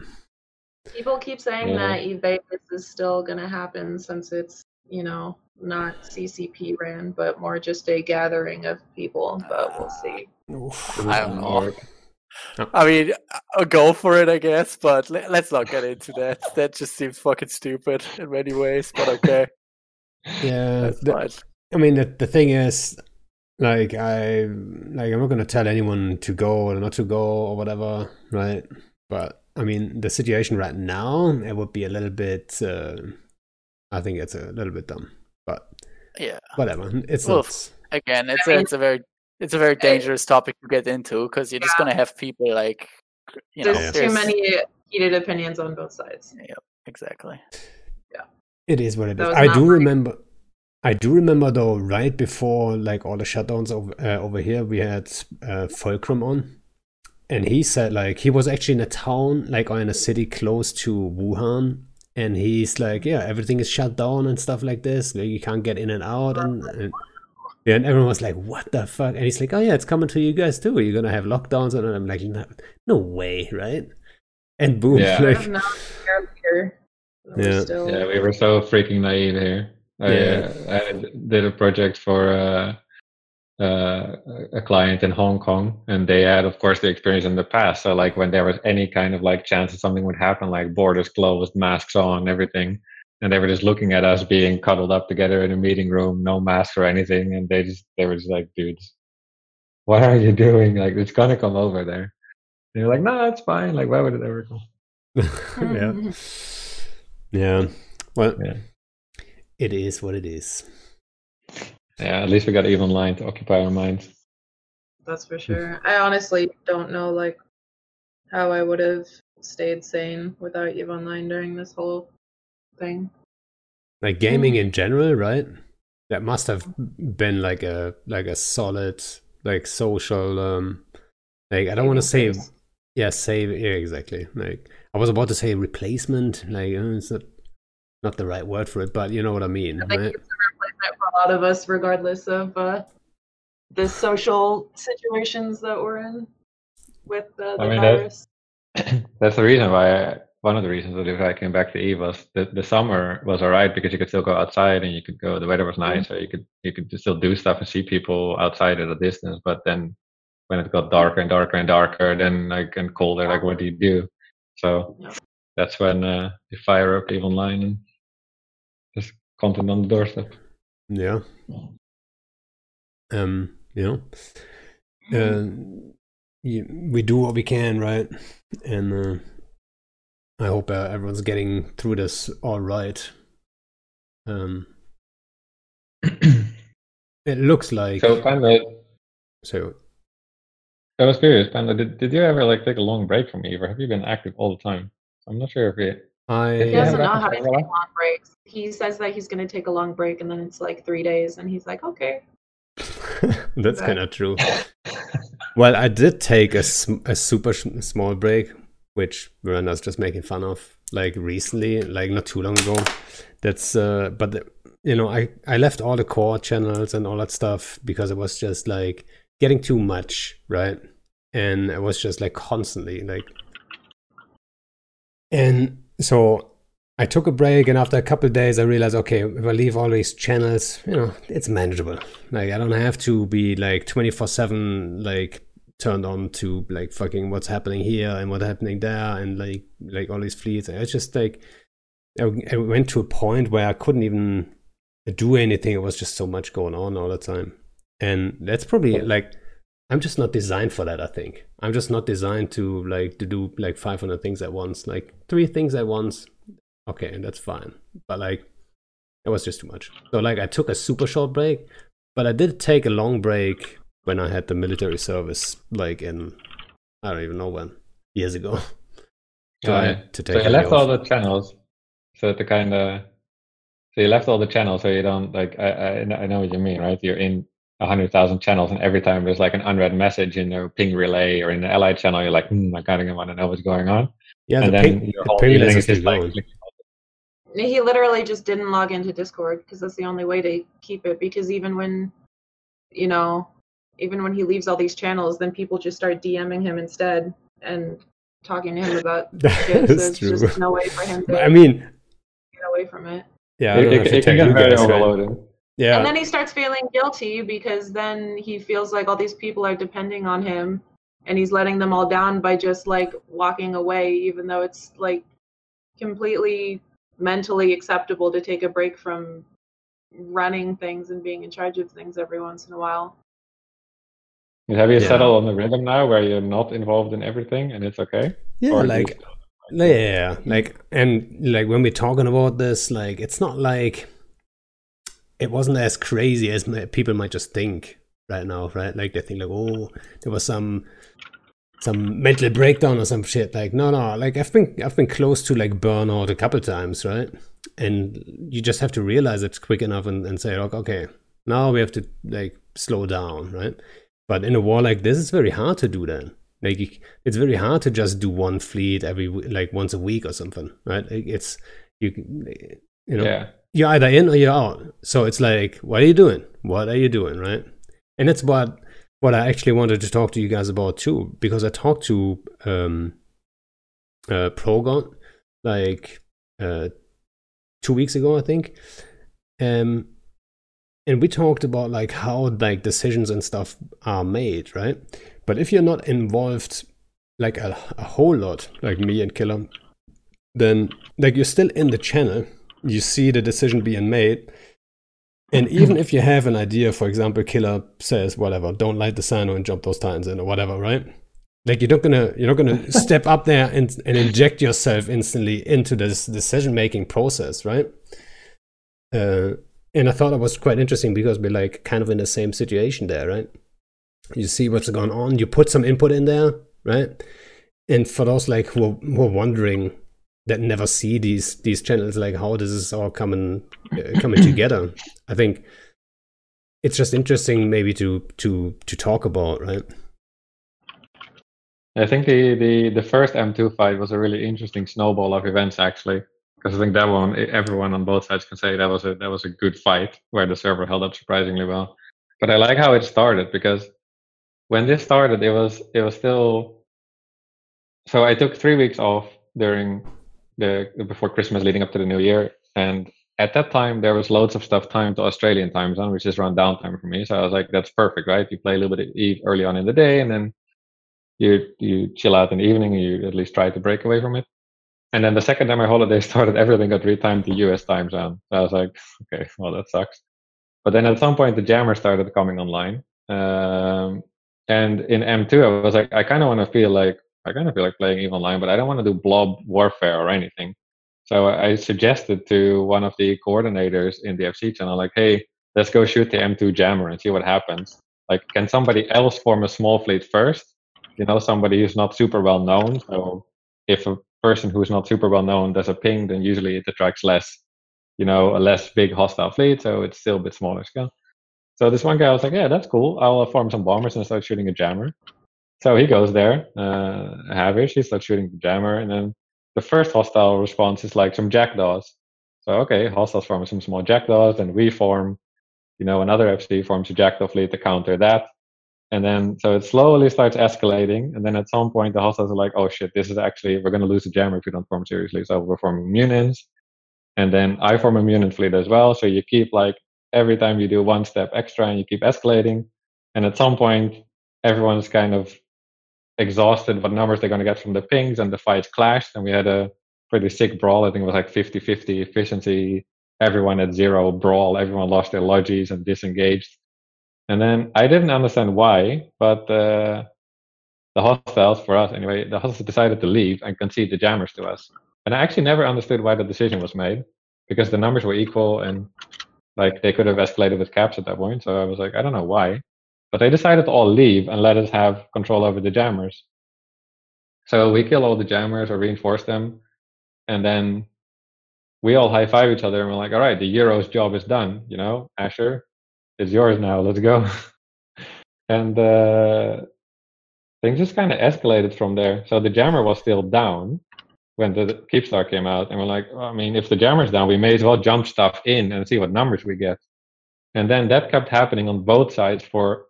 People keep saying that EVE is still going to happen since it's, you know, not CCP ran, but more just a gathering of people, but we'll see. I don't know. I mean, I'll go for it, I guess, but let's not get into that. That just seems fucking stupid in many ways, but okay. Yeah. I mean, the thing is, like, I'm not going to tell anyone to go or not to go or whatever, right? But I mean, the situation right now, it would be a little bit, I think it's a little bit dumb, but yeah, whatever. It's not... Again, it's a very dangerous topic to get into because you're just going to have people like, you know. There's too many heated opinions on both sides. Yeah, exactly. Yeah. It is what it is. I do remember though, right before like all the shutdowns over here, we had Fulcrum on. And he said, like, he was actually in a town, like, or in a city close to Wuhan. And he's like, yeah, everything is shut down and stuff like this. Like, you can't get in and out. And everyone was like, what the fuck? And he's like, oh, yeah, it's coming to you guys, too. You're going to have lockdowns. And I'm like, no way, right? And boom. Yeah, like, we were so freaking naive here. I did a project for... a client in Hong Kong, and they had, of course, the experience in the past. So, like, when there was any kind of like chance that something would happen, like borders closed, masks on, everything, and they were just looking at us being cuddled up together in a meeting room, no mask or anything, and they were just like, dudes, what are you doing? Like, it's gonna come over there. And you're like, no, it's fine. Like, why would it ever come? Yeah. Well, It is what it is. Yeah, at least we got EVE Online to occupy our minds. That's for sure. I honestly don't know, like, how I would have stayed sane without EVE Online during this whole thing. Like, gaming in general, right? That must have been like a solid, like, social, like, I don't want to say, exactly. Like, I was about to say replacement, like, it's not the right word for it, but you know what I mean, right? A lot of us, regardless of the social situations that we're in with the virus. That's the reason why, one of the reasons that I came back to EVE was that the summer was all right because you could still go outside and you could go, the weather was nice, so you could still do stuff and see people outside at a distance. But then when it got darker and darker and darker, then like, and colder, like, what do you do? So that's when you fire up EVE Online and just content on the doorstep. Yeah. You know, we do what we can, right? And I hope everyone's getting through this all right. It looks like. So Pando. So I was curious, Pando. Did you ever like take a long break from Eve, or have you been active all the time? I'm not sure if you. He doesn't know how to take long breaks. He says that he's going to take a long break, and then it's like 3 days, and he's like, okay. That's kind of true. Well, I did take a super small break, which Miranda's just making fun of, like recently, like not too long ago. That's but you know, I left all the core channels and all that stuff because it was just like getting too much, right? And it was just like constantly like. And so I took a break, and after a couple of days I realized, okay, if I leave all these channels, you know, it's manageable. Like I don't have to be like 24/7 like turned on to like fucking what's happening here and what's happening there and like all these fleets. I just like I went to a point where I couldn't even do anything. It was just so much going on all the time. And that's probably like I'm just not designed for that, I think. I'm just not designed to do like 500 things at once, like 3 things at once. Okay, and that's fine. But like, it was just too much. So like, I took a super short break, but I did take a long break when I had the military service, like in, I don't even know when, years ago. So you left all the channels, so you don't like, I know what you mean, right? You're in 100,000 channels, and every time there's like an unread message in a ping relay or in the allied channel, you're like, I kind of want to know what's going on. Yeah, and the ping is just like. He literally just didn't log into Discord because that's the only way to keep it. Because even when he leaves all these channels, then people just start DMing him instead and talking to him about shit. So it's true. Just no way for him to. I mean, get away from it. Yeah, it can get very overloaded. Yeah. And then he starts feeling guilty because then he feels like all these people are depending on him, and he's letting them all down by just like walking away, even though it's like completely mentally acceptable to take a break from running things and being in charge of things every once in a while. Have you settled on the rhythm now where you're not involved in everything and it's okay? Yeah, or when we're talking about this, like it's not like. It wasn't as crazy as people might just think right now, right? Like they think like, oh, there was some mental breakdown or some shit. Like no, like I've been close to like burnout a couple times, right? And you just have to realize it's quick enough and say, like, okay, now we have to like slow down, right? But in a war like this, it's very hard to do that. Like it's very hard to just do one fleet every like once a week or something, right? It's you know. Yeah. You're either in or you're out. So it's like, what are you doing, right? And that's what I actually wanted to talk to you guys about too, because I talked to ProGod like 2 weeks ago, I think, and we talked about like how like decisions and stuff are made, right? But if you're not involved like a whole lot, like me and Killer, then like you're still in the channel. You see the decision being made, and even if you have an idea, for example, Killer says whatever, don't light the Sino and jump those Titans in or whatever, right? Like you're not gonna step up there and inject yourself instantly into this decision making process, right? And I thought it was quite interesting because we're like kind of in the same situation there, right? You see what's going on, you put some input in there, right? And for those like who are wondering. That never see these channels, like how this is all coming together. I think it's just interesting maybe to talk about, right? I think the first M2 fight was a really interesting snowball of events, actually, because I think that one, everyone on both sides can say that was a good fight where the server held up surprisingly well. But I like how it started, because when this started, it was still. So I took 3 weeks off during before Christmas leading up to the new year, and at that time there was loads of stuff timed to Australian time zone, which is around downtime for me. So I was like, that's perfect, right? You play a little bit of Eve early on in the day, and then you chill out in the evening, and you at least try to break away from it. And then the second time my holiday started, everything got retimed to US time zone. So I was like, okay, well, that sucks. But then at some point the jammer started coming online, and in M2 I was like, I kind of feel like playing Eve online, but I don't want to do blob warfare or anything. So I suggested to one of the coordinators in the FC channel, like, hey, let's go shoot the M2 jammer and see what happens. Like, can somebody else form a small fleet first? You know, somebody who's not super well known. So if a person who's not super well known does a ping, then usually it attracts less, you know, a less big hostile fleet. So it's still a bit smaller scale. So this one guy was like, yeah, that's cool. I'll form some bombers and start shooting a jammer. So he goes there, Havish, he starts shooting the jammer, and then the first hostile response is like some jackdaws. So okay, hostiles form some small jackdaws, and we form, you know, another FC forms a jackdaw fleet to counter that. And then, so it slowly starts escalating, and then at some point the hostiles are like, oh shit, this is actually, we're going to lose the jammer if we don't form seriously. So we're forming munins, and then I form a munin fleet as well. So you keep like, every time you do one step extra and you keep escalating, and at some point everyone's kind of exhausted what numbers they're going to get from the pings, and the fights clashed, and we had a pretty sick brawl. I think it was like 50-50 efficiency, everyone at zero brawl, everyone lost their loggies and disengaged. And then I didn't understand why, but the hostiles, for us anyway, the hostiles decided to leave and concede the jammers to us. And I actually never understood why the decision was made, because the numbers were equal and like they could have escalated with caps at that point. So I was like, I don't know why. But they decided to all leave and let us have control over the jammers. So we kill all the jammers or reinforce them. And then we all high-five each other and we're like, all right, the Euro's job is done. You know, Asher, it's yours now. Let's go. And things just kind of escalated from there. So the jammer was still down when the Keepstar came out. And we're like, well, I mean, if the jammer's down, we may as well jump stuff in and see what numbers we get. And then that kept happening on both sides for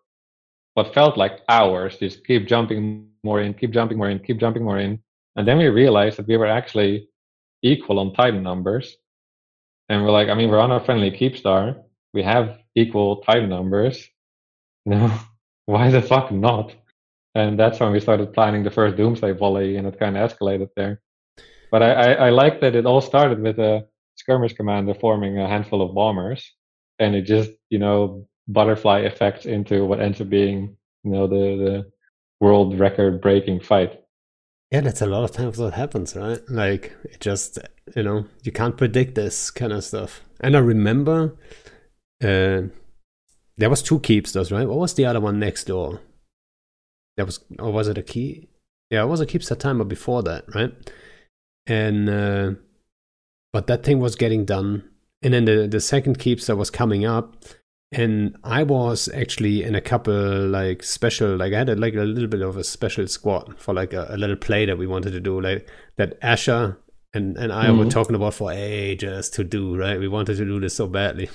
what felt like hours, just keep jumping more in, keep jumping more in, keep jumping more in. And then we realized that we were actually equal on Titan numbers. And we're like, I mean, we're on our friendly Keepstar. We have equal Titan numbers. No, why the fuck not? And that's when we started planning the first Doomsday volley, and it kind of escalated there. But I like that it all started with a skirmish commander forming a handful of bombers. And it just, you know, butterfly effects into what ends up being, you know, the world record breaking fight. Yeah, that's a lot of times what happens, right? Like, it just, you know, you can't predict this kind of stuff. And I remember there was two Keepsters, right? What was the other one next door? There was, or was it a key? Yeah, it was a Keepstar timer before that, right? And but that thing was getting done. And then the second Keepstar was coming up, and I was actually in a couple like special, like I had like a little bit of a special squad for like a little play that we wanted to do, like that Asher and I were talking about for ages to do, right? We wanted to do this so badly.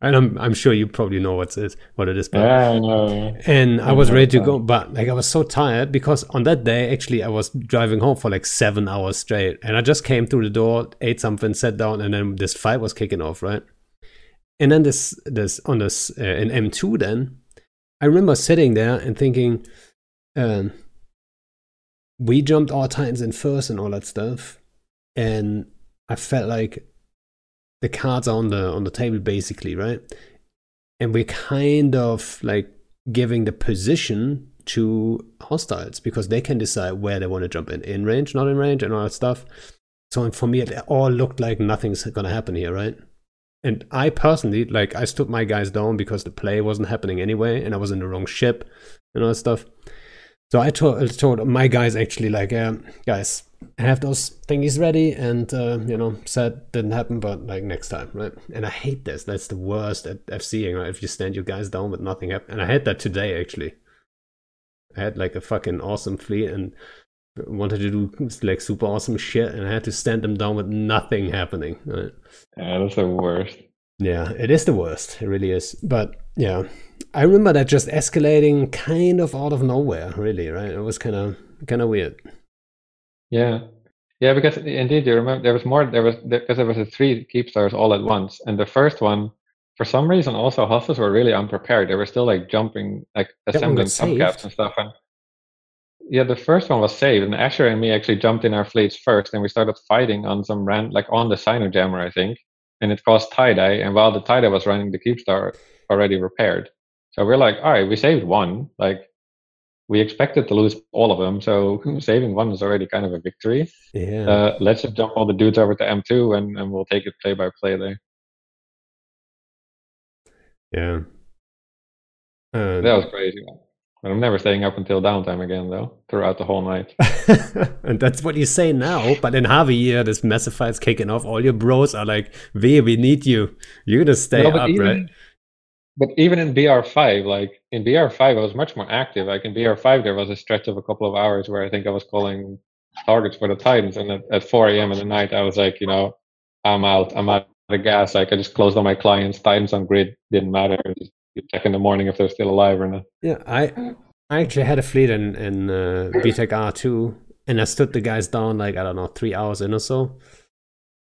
And I'm sure you probably know what it is. But, yeah, I know. And I was ready to go, but like I was so tired because on that day actually I was driving home for like 7 hours straight, and I just came through the door, ate something, sat down, and then this fight was kicking off, right? And then in M2 then, I remember sitting there and thinking, we jumped our Titans in first and all that stuff. And I felt like the cards are on the table basically, right? And we're kind of like giving the position to hostiles because they can decide where they want to jump in range, not in range, and all that stuff. So for me, it all looked like nothing's going to happen here, right? And I personally, like, I stood my guys down because the play wasn't happening anyway, and I was in the wrong ship and all that stuff. So I told my guys actually, like, guys, I have those thingies ready, and you know, said didn't happen, but like next time, right? And I hate this. That's the worst at FCing, right? If you stand your guys down with nothing happened. And I had that today actually. I had like a fucking awesome fleet and wanted to do like super awesome shit, and I had to stand them down with nothing happening, right? Yeah, that's the worst. Yeah, it is the worst. It really is. But yeah, I remember that just escalating kind of out of nowhere, really, right? It was kind of weird. Yeah, because indeed you remember there was a three Keepstars all at once, and the first one, for some reason, also hostiles were really unprepared. They were still like jumping, like assembling subcaps and stuff. And yeah, the first one was saved, and Asher and me actually jumped in our fleets first, and we started fighting on some like on the Sinojammer, I think, and it caused tie-dye. And while the tie-dye was running, the Keepstar already repaired. So we're like, all right, we saved one, like. we expected to lose all of them, so saving one is already kind of a victory. Yeah. Let's just dump all the dudes over to M2 and we'll take it play by play there. Yeah. That was crazy. And I'm never staying up until downtime again, though, throughout the whole night. And that's what you say now. But in half a year, this massive fight's kicking off. All your bros are like, V, we need you. You're going to stay up, right? But even in BR5, like, in BR5, I was much more active. Like, in BR5, there was a stretch of a couple of hours where I think I was calling targets for the Titans. And at 4 a.m. in the night, I was like, you know, I'm out. I'm out of the gas. Like, I just closed on my clients. Titans on grid didn't matter. You check in the morning if they're still alive or not. Yeah, I actually had a fleet in BTEC R2, and I stood the guys down, like, I don't know, 3 hours in or so.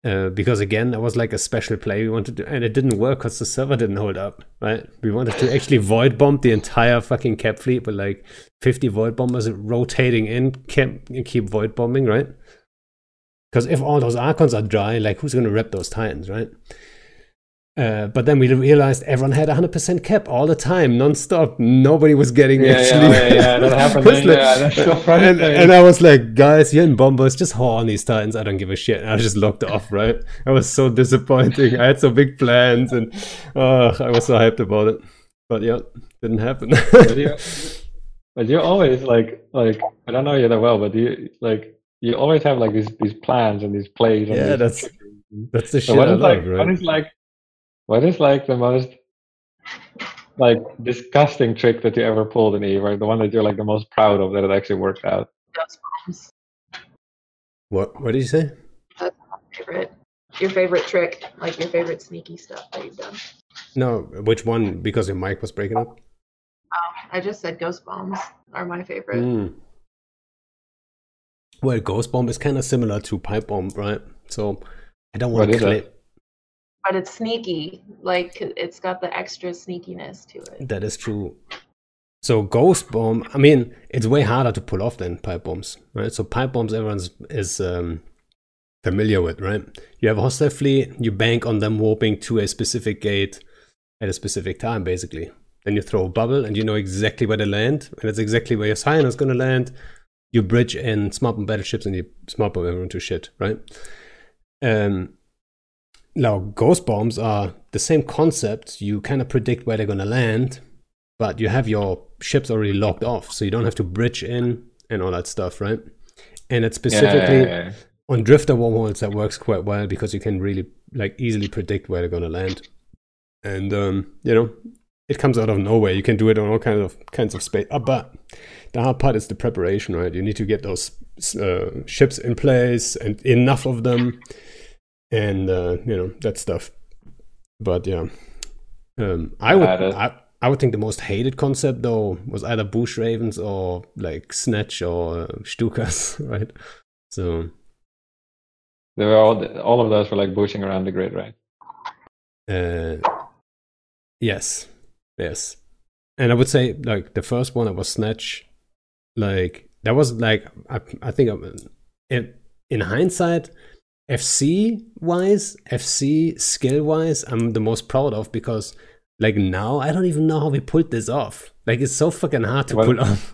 Because, again, that was like a special play we wanted to do, and it didn't work because the server didn't hold up, right? We wanted to actually void bomb the entire fucking cap fleet with, like, 50 void bombers rotating in, keep void bombing, right? Because if all those Archons are dry, like, who's going to rep those Titans, right? But then we realized everyone had 100% cap all the time, non-stop. Nobody was getting actually... Yeah, that happened. Like, that's so funny. And I was like, guys, you're in bombers, just haul on these Titans, I don't give a shit. And I just locked off, right? I was so disappointing. I had so big plans, and I was so hyped about it. But yeah, didn't happen. But you're always like, I don't know you that well, but you always have like these plans and these plays. And yeah, that's the shit I love, right? What is the most disgusting trick that you ever pulled in EVE, right? The one that you're the most proud of that it actually worked out. Dust bombs. What did you say? That's my favorite. Your favorite trick, your favorite sneaky stuff that you've done. No, which one? Because your mic was breaking up. I just said ghost bombs are my favorite. Mm. Well, ghost bomb is kind of similar to pipe bomb, right? So I don't want to claim. But it's sneaky, it's got the extra sneakiness to it. That is true. So ghost bomb, I mean, it's way harder to pull off than pipe bombs, right? So pipe bombs, everyone's familiar with, right? You have a hostile fleet, you bank on them warping to a specific gate at a specific time, basically. Then you throw a bubble, and you know exactly where they land, and that's exactly where your Scion is going to land. You bridge and smart bomb battleships, and you smart bomb everyone to shit, right? Now, ghost bombs are the same concept. You kind of predict where they're going to land, but you have your ships already locked off, so you don't have to bridge in and all that stuff, right? And it's specifically on drifter wormholes that works quite well because you can really easily predict where they're going to land. And, it comes out of nowhere. You can do it on all kinds of space. But the hard part is the preparation, right? You need to get those ships in place and enough of them. And that stuff, but yeah, I would think the most hated concept though was either Bush Ravens or Snatch or Stukas, right? So they were all of those were bushing around the grid, right? Yes, and I would say the first one that was Snatch, that was I think in hindsight. FC skill wise, I'm the most proud of because now I don't even know how we pulled this off. It's so fucking hard to pull off.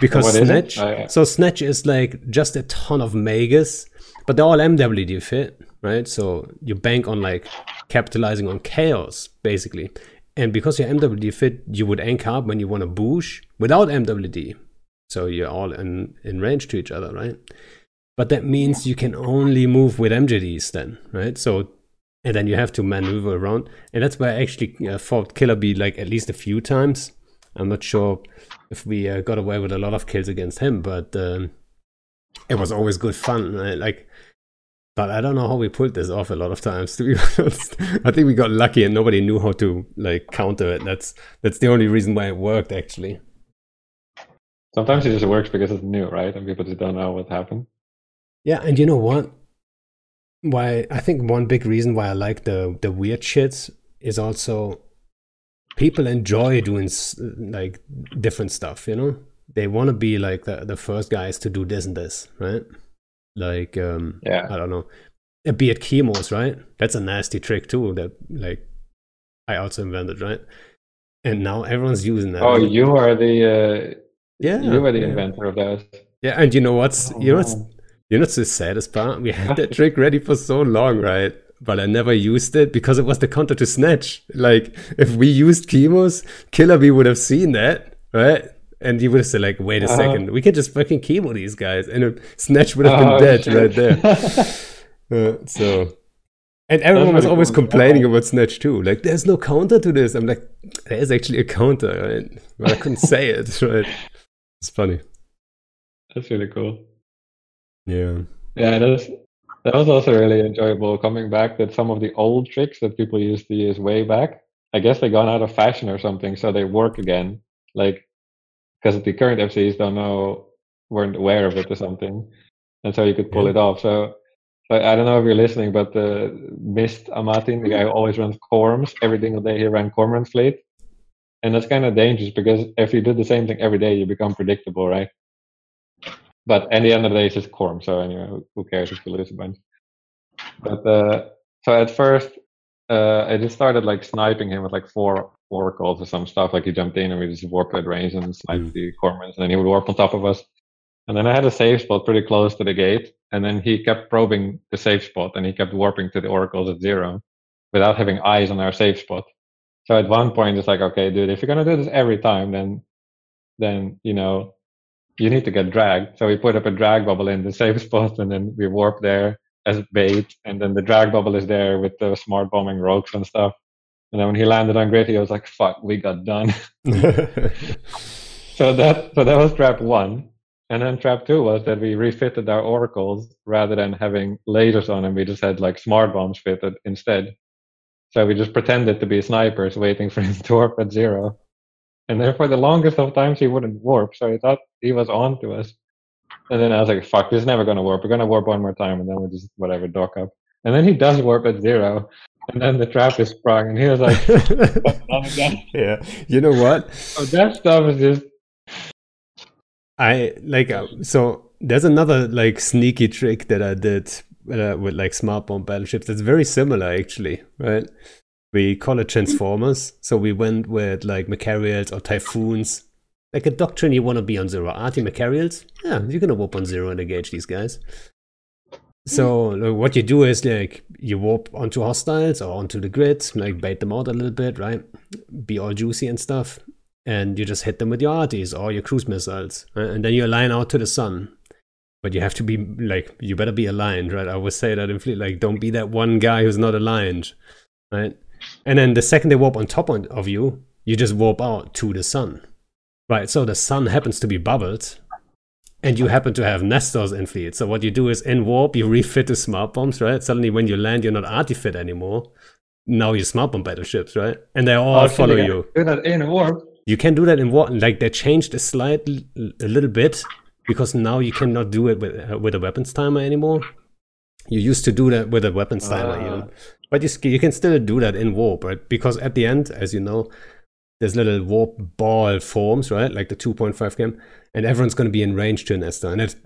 Because Snatch, so Snatch is just a ton of Magus, but they're all MWD fit, right? So you bank on capitalizing on chaos basically. And because you're MWD fit, you would anchor up when you want to boosh without MWD. So you're all in range to each other, right? But that means you can only move with MJDs then, right? So, and then you have to maneuver around. And that's why I actually fought Killer B at least a few times. I'm not sure if we got away with a lot of kills against him, but it was always good fun, right? But I don't know how we pulled this off a lot of times, to be honest. I think we got lucky and nobody knew how to counter it. That's the only reason why it worked, actually. Sometimes it just works because it's new, right? And people just don't know what happened. Yeah, and you know what? Why I think one big reason why I like the weird shits is also people enjoy doing different stuff, you know? They want to be the first guys to do this and this, right? I don't know. Be it chemos, right? That's a nasty trick too that I also invented, right? And now everyone's using that. Oh, you are the Yeah, you were the inventor of those. Yeah, and you know what's the saddest part? We had that trick ready for so long, right? But I never used it because it was the counter to Snatch. Like, if we used chemos, Killer B would have seen that, right? And he would have said, like, wait a second, we can just fucking chemo these guys. And Snatch would have been dead right there. And everyone was always complaining about Snatch too. Like, there's no counter to this. I'm like, there's actually a counter. Right? But I couldn't say it, right? It's funny. That's really cool. Yeah. Yeah, that was also really enjoyable, coming back that some of the old tricks that people used to use way back, I guess they gone out of fashion or something, so they work again. Like, because the current MCs weren't aware of it or something, and so you could pull it off. So I don't know if you're listening, but Mist Amatin, the guy who always runs Corms, every single day he ran Corm Run Slate, and that's kind of dangerous because if you do the same thing every day, you become predictable, right? But at the end of the day, it's just Corm, so anyway, who cares if you lose a bunch? But so at first, I just started like sniping him with like 4 oracles or some stuff. Like, he jumped in and we just warped at range and sniped the Cormans, and then he would warp on top of us. And then I had a safe spot pretty close to the gate, and then he kept probing the safe spot, and he kept warping to the oracles at 0 without having eyes on our safe spot. So at one point, it's like, okay, dude, if you're gonna do this every time, then you know, you need to get dragged. So we put up a drag bubble in the safe spot, and then we warp there as bait, and then the drag bubble is there with the smart bombing ropes and stuff. And then when he landed on Griffey, I was like, fuck, we got done. so that was trap 1. And then trap 2 was that we refitted our oracles rather than having lasers on them. We just had like smart bombs fitted instead. So we just pretended to be snipers waiting for him to warp at 0. And then for the longest of times, he wouldn't warp. So I thought he was on to us. And then I was like, fuck, this is never going to warp. We're going to warp one more time. And then we'll just, whatever, dock up. And then he does warp at 0. And then the trap is sprung. And he was like, what's wrong? Yeah. You know what? So that stuff is just... So there's another like sneaky trick that I did with like smart bomb battleships. That's very similar, actually, right? We call it Transformers. So we went with like Macarials or Typhoons. Like a Doctrine, you want to be on 0. Arty Macarials? Yeah, you're going to warp on 0 and engage these guys. So like, what you do is like you warp onto hostiles or onto the grid, like bait them out a little bit, right? Be all juicy and stuff. And you just hit them with your Arties or your cruise missiles. Right? And then you align out to the sun. But you have to be like, you better be aligned, right? I always say that in Fleet, like, don't be that one guy who's not aligned, right? And then the second they warp on top of you, you just warp out to the sun, right? So the sun happens to be bubbled, and you happen to have Nestors in Fleet. So what you do is, in warp, you refit the smart bombs, right? Suddenly when you land, you're not artifit anymore. Now you're smart bomb battleships, right? And they all follow you. Do that in warp. You can do that in warp. Like, they changed the slide a little bit, because now you cannot do it with a weapons timer anymore. You used to do that with a weapons timer, even. But you can still do that in warp, right? Because at the end, as you know, there's little warp ball forms, right? Like the 2.5 cam, and everyone's going to be in range to an Nesta, and it's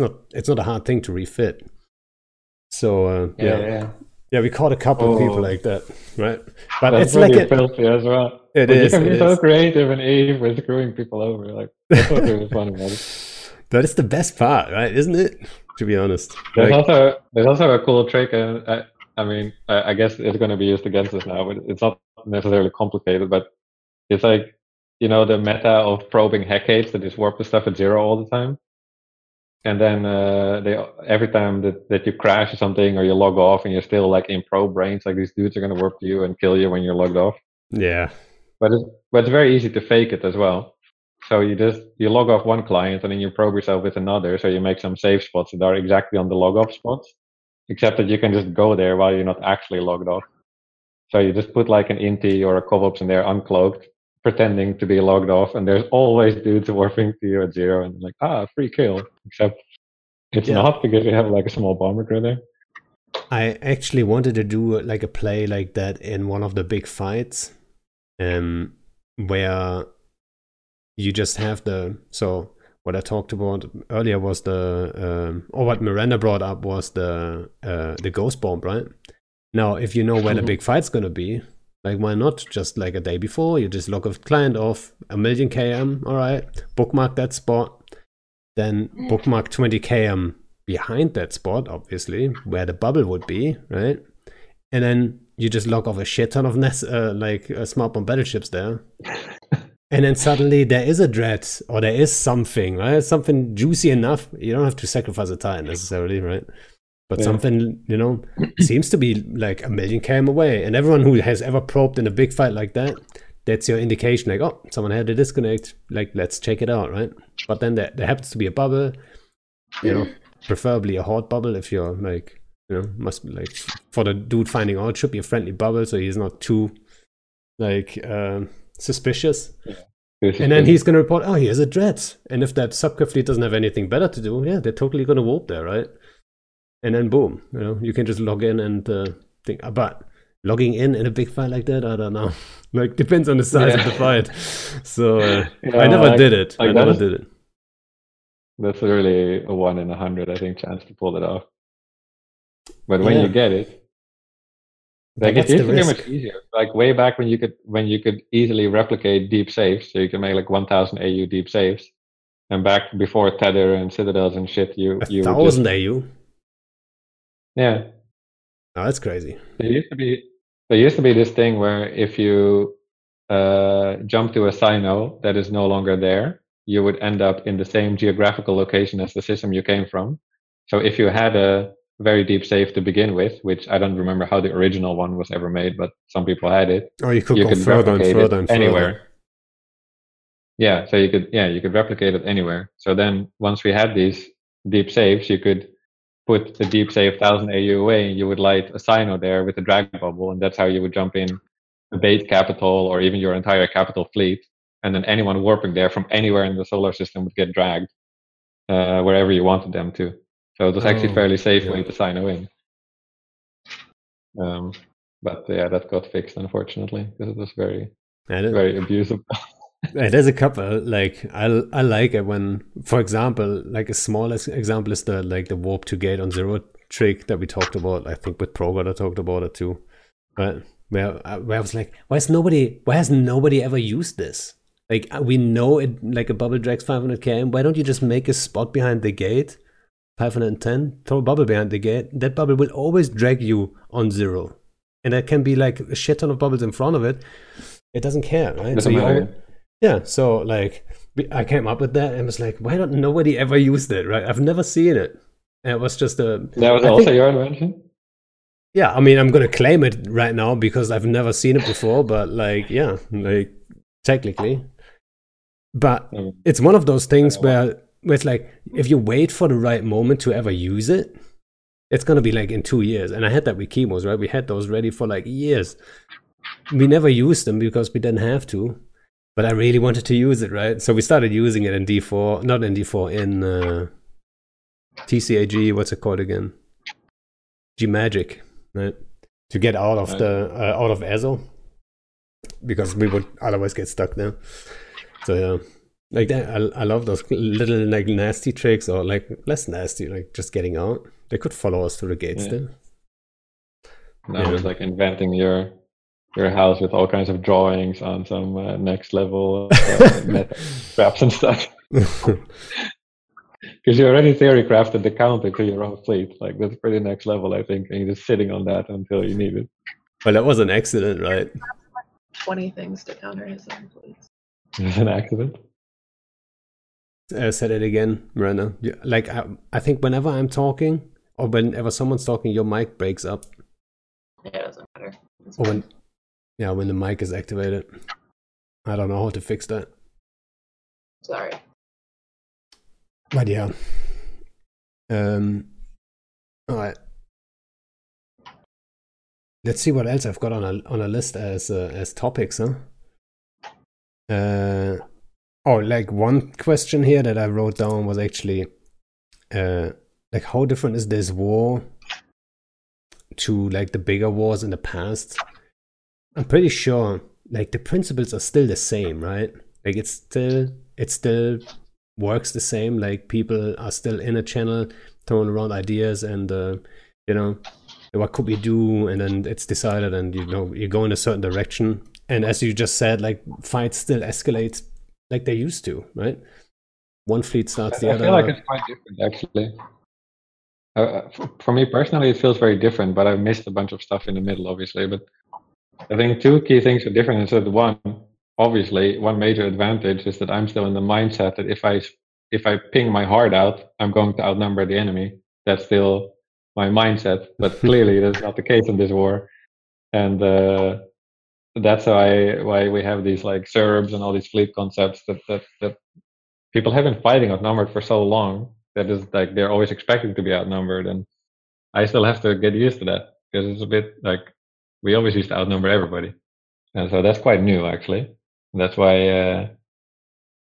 not a hard thing to refit. So we caught a couple of people like that, right? But that's filthy as well. You can be so creative and Eve with screwing people over. Like, that's what's really fun about it. That is the best part, right? Isn't it? To be honest, there's also a cool trick, and I guess it's going to be used against us now, but it's not necessarily complicated, but it's like, you know, the meta of probing Hecates that just warp the stuff at 0 all the time. And then every time that you crash or something, or you log off and you're still like in probe range, like, these dudes are going to warp to you and kill you when you're logged off. Yeah. But it's very easy to fake it as well. So you log off one client, and then you probe yourself with another. So you make some safe spots that are exactly on the log off spots. Except that you can just go there while you're not actually logged off. So you just put like an Inti or a Covops in there, uncloaked, pretending to be logged off, and there's always dudes warping to you at 0, and like, free kill. Except it's not, because you have like a small bomber crew there. I actually wanted to do like a play like that in one of the big fights, where you just have what I talked about earlier was what Miranda brought up was the ghost bomb, right? Now, if you know where the big fight's going to be, Like, why not? Just like a day before, you just log a client off, a million KM, all right, bookmark that spot, then bookmark 20 KM behind that spot, obviously, where the bubble would be, right? And then you just log off a shit ton of smart bomb battleships there. And then suddenly there is a dread, or there is something, right? Something juicy enough. You don't have to sacrifice a tile necessarily, right? But yeah, something, you know, seems to be like a million KM away. And everyone who has ever probed in a big fight like that, that's your indication, like, oh, someone had a disconnect. Like, let's check it out, right? But then there happens to be a bubble, you know, preferably a horde bubble if you're like, you know, must be like, for the dude finding out, should be a friendly bubble so he's not too, like, suspicious. And then he's going to report, oh, here's a dread. And if that subcap fleet doesn't have anything better to do, yeah, they're totally going to warp there, right? And then boom, you know, you can just log in and think. But logging in a big fight like that, I don't know. Like, depends on the size of the fight. So I never did it. That's really a 1 in 100, I think, chance to pull it off. But when you get it, like, it's usually much easier. Like way back when you could easily replicate deep safes, so you can make like 1,000 AU deep safes. And back before Tether and Citadels and shit, you 1,000 AU. Yeah. Oh, that's crazy. There used to be this thing where if you jump to a Sino that is no longer there, you would end up in the same geographical location as the system you came from. So if you had a very deep safe to begin with, which I don't remember how the original one was ever made, but some people had it. Oh, you could further and further and anywhere. Further. Yeah, so you could replicate it anywhere. So then once we had these deep safes, you could put the deep save 1,000 AU away, and you would light a Sino there with a drag bubble, and that's how you would jump in the bait capital or even your entire capital fleet, and then anyone warping there from anywhere in the solar system would get dragged wherever you wanted them to. So it was actually fairly safe way to Sino in. But yeah, that got fixed, unfortunately, because it was very abusive. There's a couple, like, I like it when, for example, like a small example is the warp to gate on zero trick that we talked about. I think with ProGod I talked about it too, right? Where I was like, why has nobody ever used this? Like, we know it, like a bubble drags 500 km. Why don't you just make a spot behind the gate, 510, throw a bubble behind the gate? That bubble will always drag you on zero, and there can be like a shit ton of bubbles in front of it. It doesn't care, right? Doesn't matter. Yeah, so like I came up with that and was like, why don't nobody ever used it, right? I've never seen it. And it was just a... That was your invention? Yeah, I mean, I'm going to claim it right now because I've never seen it before, but like, yeah, like technically. But it's one of those things where it's like, if you wait for the right moment to ever use it, it's going to be like in 2 years. And I had that with chemos, right? We had those ready for like years. We never used them because we didn't have to. But I really wanted to use it, right? So we started using it in D4, not in D4, in TCAG, what's it called again? G-Magic, right? To get out of out of Ezo, because we would otherwise get stuck there. So yeah, like that, I love those little like nasty tricks, or like less nasty, like just getting out. They could follow us through the gates there. Now it's like inventing your house with all kinds of drawings on some next level traps and stuff. Because you already theory crafted the counter to your own fleet. Like, that's pretty next level, I think. And you're just sitting on that until you need it. Well, that was an accident, right? 20 things to counter his own fleet. It was an accident? I said it again, Miranda. Like, I think whenever I'm talking, or whenever someone's talking, your mic breaks up. Yeah, it doesn't matter. When the mic is activated. I don't know how to fix that. Sorry. But yeah. All right. Let's see what else I've got on a list as topics, huh? Like one question here that I wrote down was actually like, how different is this war to like the bigger wars in the past? I'm pretty sure like the principles are still the same, right? Like it still works the same. Like people are still in a channel throwing around ideas and you know, what could we do, and then it's decided, and you know, you go in a certain direction. And as you just said, like, fights still escalate like they used to, right? One fleet starts the other. I feel like it's quite different, actually. For me personally, it feels very different, but I missed a bunch of stuff in the middle, obviously. But I think two key things are different. Is that one, obviously, one major advantage is that I'm still in the mindset that if I ping my heart out, I'm going to outnumber the enemy. That's still my mindset, but clearly that's not the case in this war. And that's why we have these like Serbs and all these fleet concepts that people have been fighting outnumbered for so long. That is like they're always expecting to be outnumbered, and I still have to get used to that because it's a bit like we always used to outnumber everybody, and so that's quite new actually. That's why,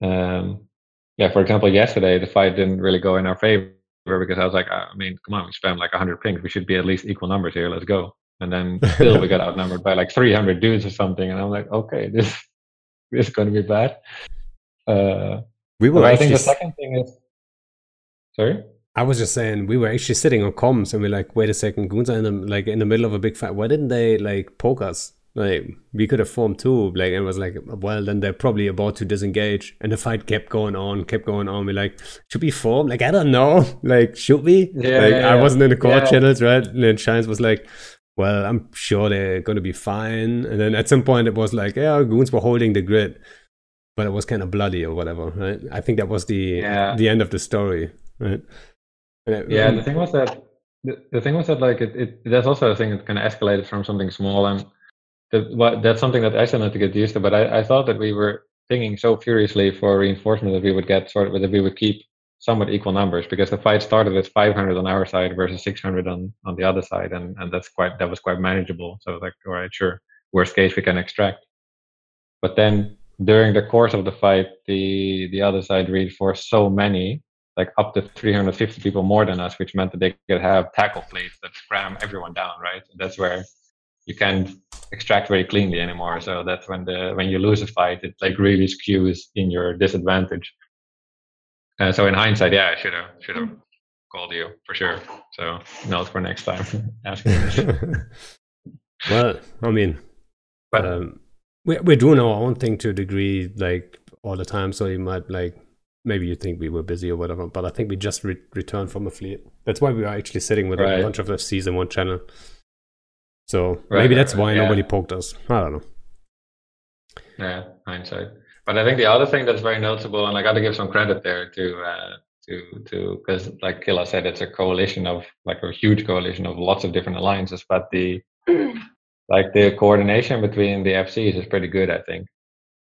for example, yesterday the fight didn't really go in our favor because I was like, I mean, come on, we spam like 100 pings, we should be at least equal numbers here, let's go. And then still we got outnumbered by like 300 dudes or something, and I'm like, okay, this is going to be bad. I think the second thing is. Sorry? I was just saying, we were actually sitting on comms and we're like, wait a second, goons are in the middle of a big fight. Why didn't they like poke us? Like, we could have formed too. Like, it was like, well, then they're probably about to disengage. And the fight kept going on. We're like, should we form? Like, I don't know. Like, should we? Yeah, like, yeah. I wasn't in the core channels, right? And then Shines was like, well, I'm sure they're going to be fine. And then at some point it was like, yeah, goons were holding the grid. But it was kind of bloody or whatever, right? I think that was the end of the story. Right. Yeah, the thing was that like it that's also a thing that kind of escalated from something small, and that's something that I still had to get used to. But I thought that we were thinking so furiously for reinforcement that we would get that we would keep somewhat equal numbers, because the fight started with 500 on our side versus 600 on the other side, and that was quite manageable. So like, all right, sure, worst case we can extract. But then during the course of the fight, the other side reinforced so many, like up to 350 people more than us, which meant that they could have tackle plates that cram everyone down, right? And that's where you can't extract very cleanly anymore. So that's when you lose a fight, it like really skews in your disadvantage. So in hindsight, yeah, I should have called you for sure. So note for next time. Well, I mean, but we're doing our own thing to a degree, like all the time. So you might like. Maybe you think we were busy or whatever, but I think we just returned from a fleet. That's why we were actually sitting with a bunch of FCs in one channel. So maybe that's why nobody poked us. I don't know. Yeah, hindsight. But I think the other thing that's very noticeable, and I got to give some credit there to because like Killa said, it's a coalition of like a huge coalition of lots of different alliances. But the coordination between the FCs is pretty good, I think.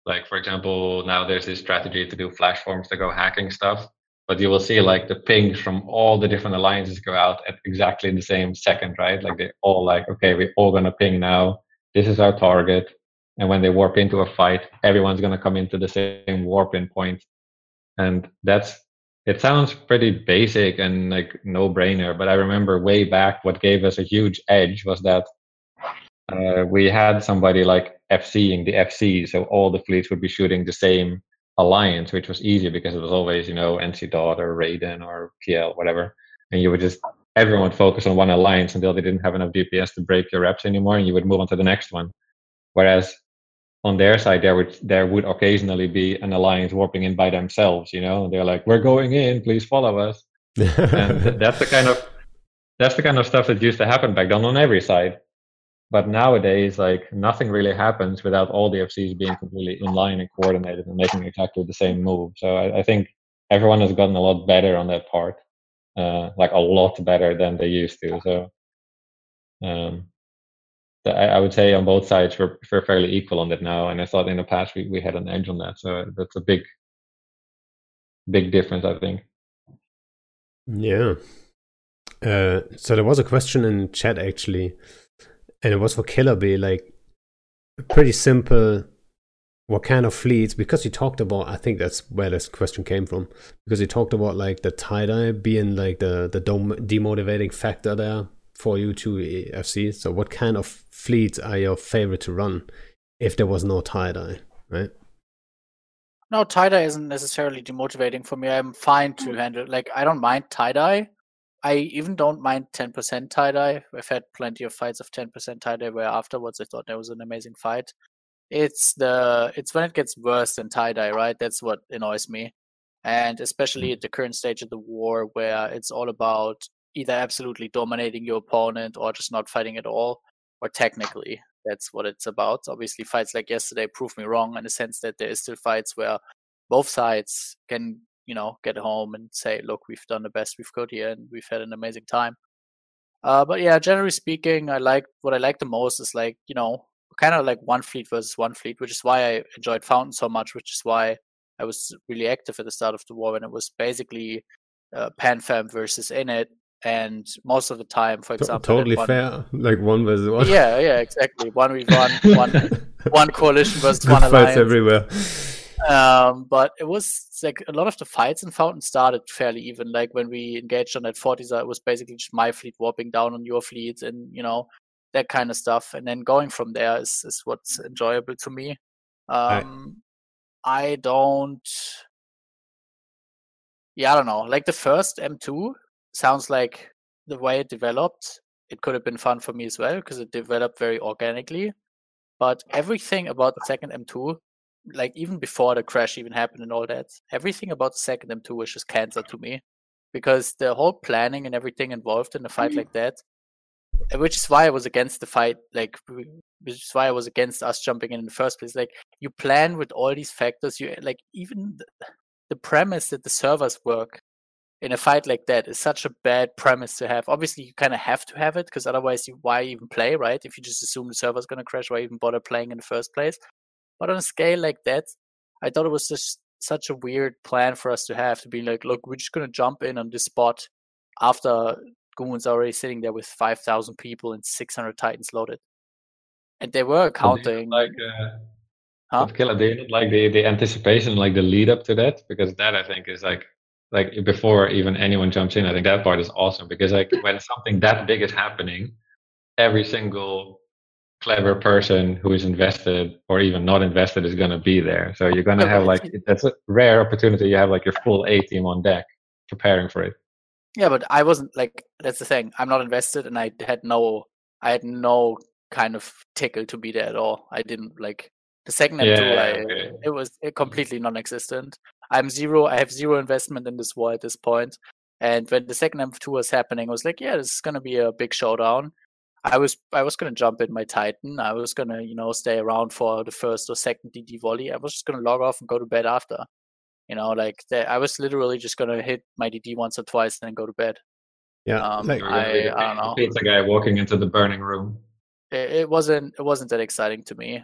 Like, for example, now there's this strategy to do flash forms to go hacking stuff, but you will see like the pings from all the different alliances go out at exactly the same second, right? Like they're all like, okay, we're all going to ping now. This is our target. And when they warp into a fight, everyone's going to come into the same warp in point. And it sounds pretty basic and like no brainer, but I remember way back what gave us a huge edge was that we had somebody like FCing the FC, so all the fleets would be shooting the same alliance, which was easy because it was always, you know, NC Dot or Raiden or PL, whatever. And you would just, everyone focus on one alliance until they didn't have enough DPS to break your reps anymore, and you would move on to the next one. Whereas on their side, there would occasionally be an alliance warping in by themselves, you know, and they're like, we're going in, please follow us. And that's the kind of stuff that used to happen back then on every side. But nowadays, like nothing really happens without all the FCs being completely in line and coordinated and making exactly the same move. So I think everyone has gotten a lot better on that part, like a lot better than they used to. So I would say on both sides, we're fairly equal on that now. And I thought in the past, we had an edge on that. So that's a big, big difference, I think. Yeah. So there was a question in chat, actually. And it was for Killer B, like pretty simple, what kind of fleets, because you talked about, I think that's where this question came from, because you talked about like the tie-dye being like the demotivating factor there for you to FC. So what kind of fleets are your favorite to run if there was no tie-dye, right? No, tie-dye isn't necessarily demotivating for me. I'm fine to handle, like I don't mind tie-dye. I even don't mind 10% tie-dye. I've had plenty of fights of 10% tie-dye where afterwards I thought that was an amazing fight. It's when it gets worse than tie-dye, right? That's what annoys me. And especially at the current stage of the war where it's all about either absolutely dominating your opponent or just not fighting at all, or technically. That's what it's about. Obviously, fights like yesterday proved me wrong in the sense that there is still fights where both sides can, you know, get home and say, look, we've done the best we've could here and we've had an amazing time. But yeah, generally speaking, what I like the most is, like, you know, kind of like one fleet versus one fleet, which is why I enjoyed Fountain so much, which is why I was really active at the start of the war when it was basically PanFam versus Init. And most of the time, for example, totally one, fair, like one versus one. Yeah, yeah, exactly. One v one, one coalition versus one alliance. Fights everywhere. But it was like a lot of the fights in Fountain started fairly even. Like when we engaged on that 40s, it was basically just my fleet warping down on your fleet, and you know, that kind of stuff. And then going from there is what's enjoyable to me. I don't know. Like the first M2. Sounds like the way it developed, it could have been fun for me as well because it developed very organically. But everything about the second M2, like even before the crash even happened and all that, everything about the second M2 is just cancer to me because the whole planning and everything involved in a fight like that, which is why I was against the fight, like, which is why I was against us jumping in the first place. Like, you plan with all these factors, you like even the premise that the servers work in a fight like that is such a bad premise to have. Obviously, you kind of have to have it because otherwise, why even play, right? If you just assume the server's going to crash, why even bother playing in the first place? But on a scale like that, I thought it was just such a weird plan for us to have, to be like, look, we're just going to jump in on this spot after Goon's already sitting there with 5,000 people and 600 Titans loaded. And they were counting. Killer, they didn't like the anticipation, like the lead up to that, because that, I think, is like, before even anyone jumps in, I think that part is awesome because, like, when something that big is happening, every single clever person who is invested or even not invested is going to be there. So you're going to have, like, that's a rare opportunity. You have, like, your full A team on deck preparing for it. Yeah, but I wasn't, like, that's the thing. I'm not invested, and I had no kind of tickle to be there at all. I didn't, like, the second M2, it was completely non-existent. I have zero investment in this war at this point. And when the second M2 was happening, I was like, yeah, this is going to be a big showdown. I was going to jump in my Titan. I was going to, you know, stay around for the first or second DD volley. I was just going to log off and go to bed after. You know, like, I was literally just going to hit my DD once or twice and then go to bed. Yeah, I don't know. It's a guy walking into the burning room. It wasn't that exciting to me.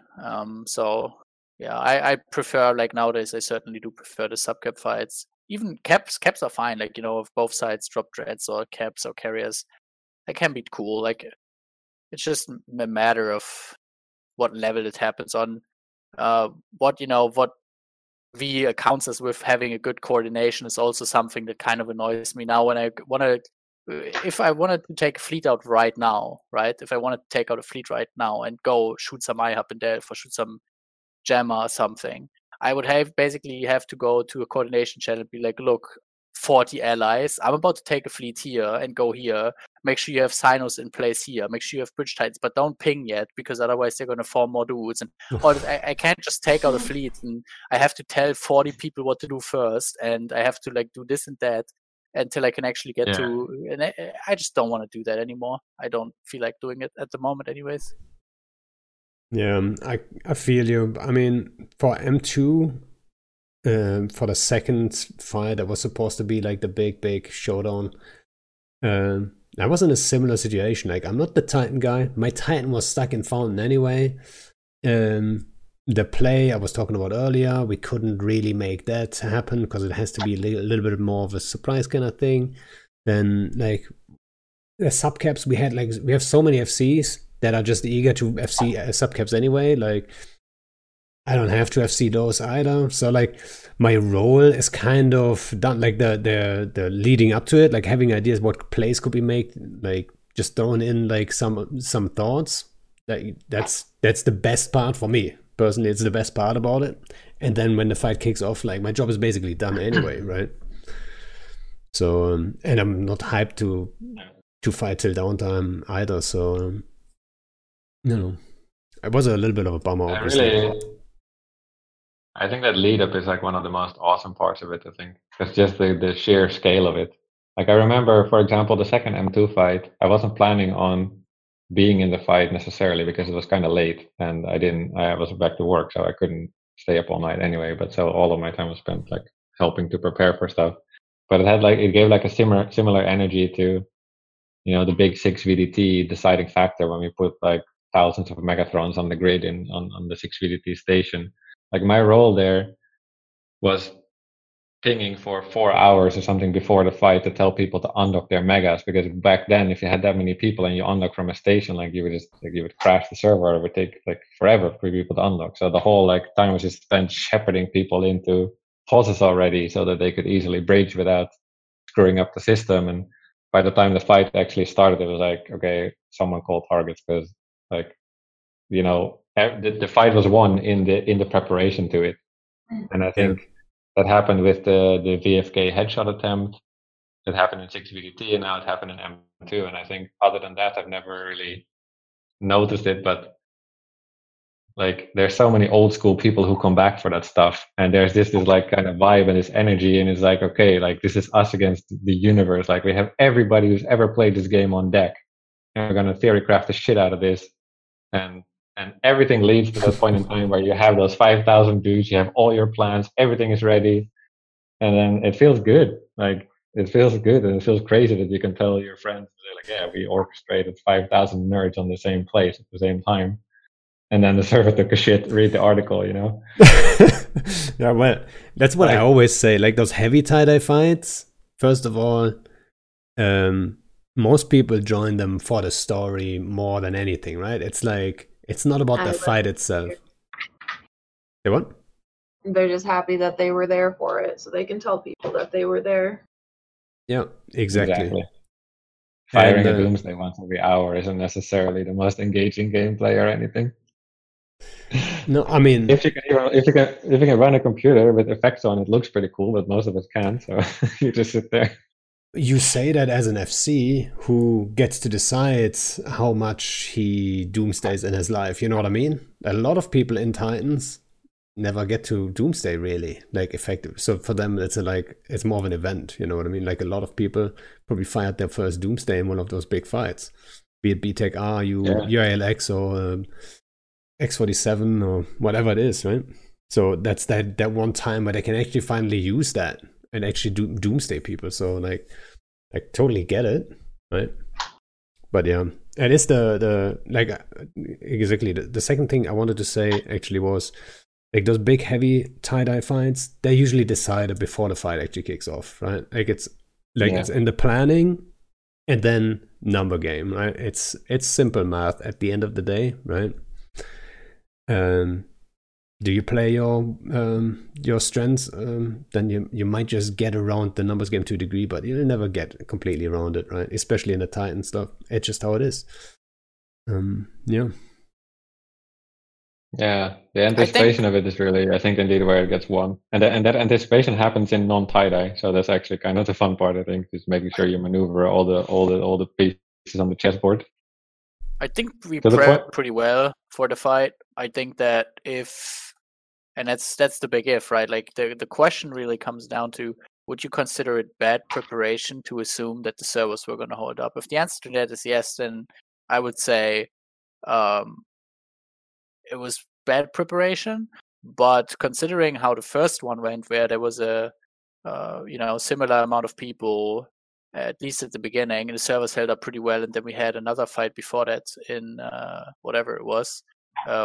Yeah, I prefer, like, nowadays, I certainly do prefer the sub-cap fights. Even caps are fine. Like, you know, if both sides drop dreads or caps or carriers, they can be cool. Like, it's just a matter of what level it happens on. What V accounts us with having a good coordination is also something that kind of annoys me now. If I wanted to take a fleet out right now, right? If I wanted to take out a fleet right now and go shoot some IHUB in Delph or shoot some Jammer or something, I would have to go to a coordination channel and be like, look, 40 allies, I'm about to take a fleet here and go here. Make sure you have Sinos in place here. Make sure you have bridge titans, but don't ping yet because otherwise they're going to form more dudes. And I can't just take out a fleet and I have to tell 40 people what to do first and I have to, like, do this and that until I can actually get to... And I just don't want to do that anymore. I don't feel like doing it at the moment anyways. Yeah, I feel you. I mean, for M2, for the second fight that was supposed to be like the big showdown, I was in a similar situation. Like, I'm not the Titan guy. My Titan was stuck in Fountain anyway. The play I was talking about earlier, we couldn't really make that happen because it has to be a little bit more of a surprise kind of thing. Then, like, the subcaps we had, like, we have so many FCs that are just eager to FC subcaps anyway. Like, I don't have to FC those either. So, like, my role is kind of done. Like, the leading up to it, like having ideas what plays could be made, like just throwing in like some thoughts. Like, that's the best part for me personally. It's the best part about it. And then when the fight kicks off, like, my job is basically done anyway, right? So, and I'm not hyped to fight till downtime either. So, you know, it was a little bit of a bummer. I think that lead up is like one of the most awesome parts of it. I think it's just the sheer scale of it. Like I remember, for example, the second M2 fight, I wasn't planning on being in the fight necessarily because it was kind of late and I was back to work, so I couldn't stay up all night anyway. But so all of my time was spent like helping to prepare for stuff. But it had like, it gave like a similar energy to, you know, the big 6 VDT deciding factor when we put like thousands of Megatrons on the grid on the 6 VDT station. Like my role there was pinging for 4 hours or something before the fight to tell people to undock their megas, because back then if you had that many people and you undock from a station, like you would crash the server. It would take like forever for people to undock. So the whole like time was just spent shepherding people into pauses already so that they could easily bridge without screwing up the system. And by the time the fight actually started, it was like, okay, someone called targets, because like, you know, the fight was won in the preparation to it. And I think that happened with the VFK headshot attempt. It happened in 6VDT, and now it happened in M2. And I think other than that, I've never really noticed it. But like, there's so many old school people who come back for that stuff. And there's this like kind of vibe and this energy. And it's like, okay, like this is us against the universe. Like we have everybody who's ever played this game on deck. And we're going to theorycraft the shit out of this. And everything leads to that point in time where you have those 5,000 dudes, you have all your plans, everything is ready. And then it feels good. Like, it feels good, and it feels crazy that you can tell your friends, like, yeah, we orchestrated 5,000 nerds on the same place at the same time. And then the server took a shit, read the article, you know? Yeah, well, that's what I always say. Like, those heavy tie-dye fights, first of all, most people join them for the story more than anything, right? It's like, it's not about the fight itself. They what? They're just happy that they were there for it, so they can tell people that they were there. Yeah, exactly. Firing a doomsday once every hour isn't necessarily the most engaging gameplay or anything. No, I mean, if you can run a computer with effects on, it looks pretty cool, but most of us can't. So you just sit there. You say that as an FC who gets to decide how much he doomsdays in his life, you know what I mean? A lot of people in Titans never get to doomsday really, like effectively. So for them, it's more of an event, you know what I mean? Like a lot of people probably fired their first doomsday in one of those big fights, be it BTEC R, ULX, or X47 or whatever it is, right? So that's that one time where they can actually finally use that. And actually do doomsday people, so like I totally get it, right? But yeah, it is the like exactly the second thing I wanted to say actually was like those big heavy tie-dye fights, they usually decided before the fight actually kicks off, right? Like it's in the planning and then number game, right? It's simple math at the end of the day, right? Do you play your strengths? Then you might just get around the numbers game to a degree, but you'll never get completely around it, right? Especially in the Titan stuff. It's just how it is. Yeah, the anticipation of it is really, I think, indeed, where it gets won. And that anticipation happens in non-tie-dye, so that's actually kind of the fun part, I think, is making sure you maneuver all the pieces on the chessboard. I think we prepped pretty well for the fight. I think that and that's the big if, right? Like the question really comes down to, would you consider it bad preparation to assume that the servers were going to hold up? If the answer to that is yes, then I would say it was bad preparation. But considering how the first one went, where there was a similar amount of people, at least at the beginning, and the servers held up pretty well, and then we had another fight before that in whatever it was,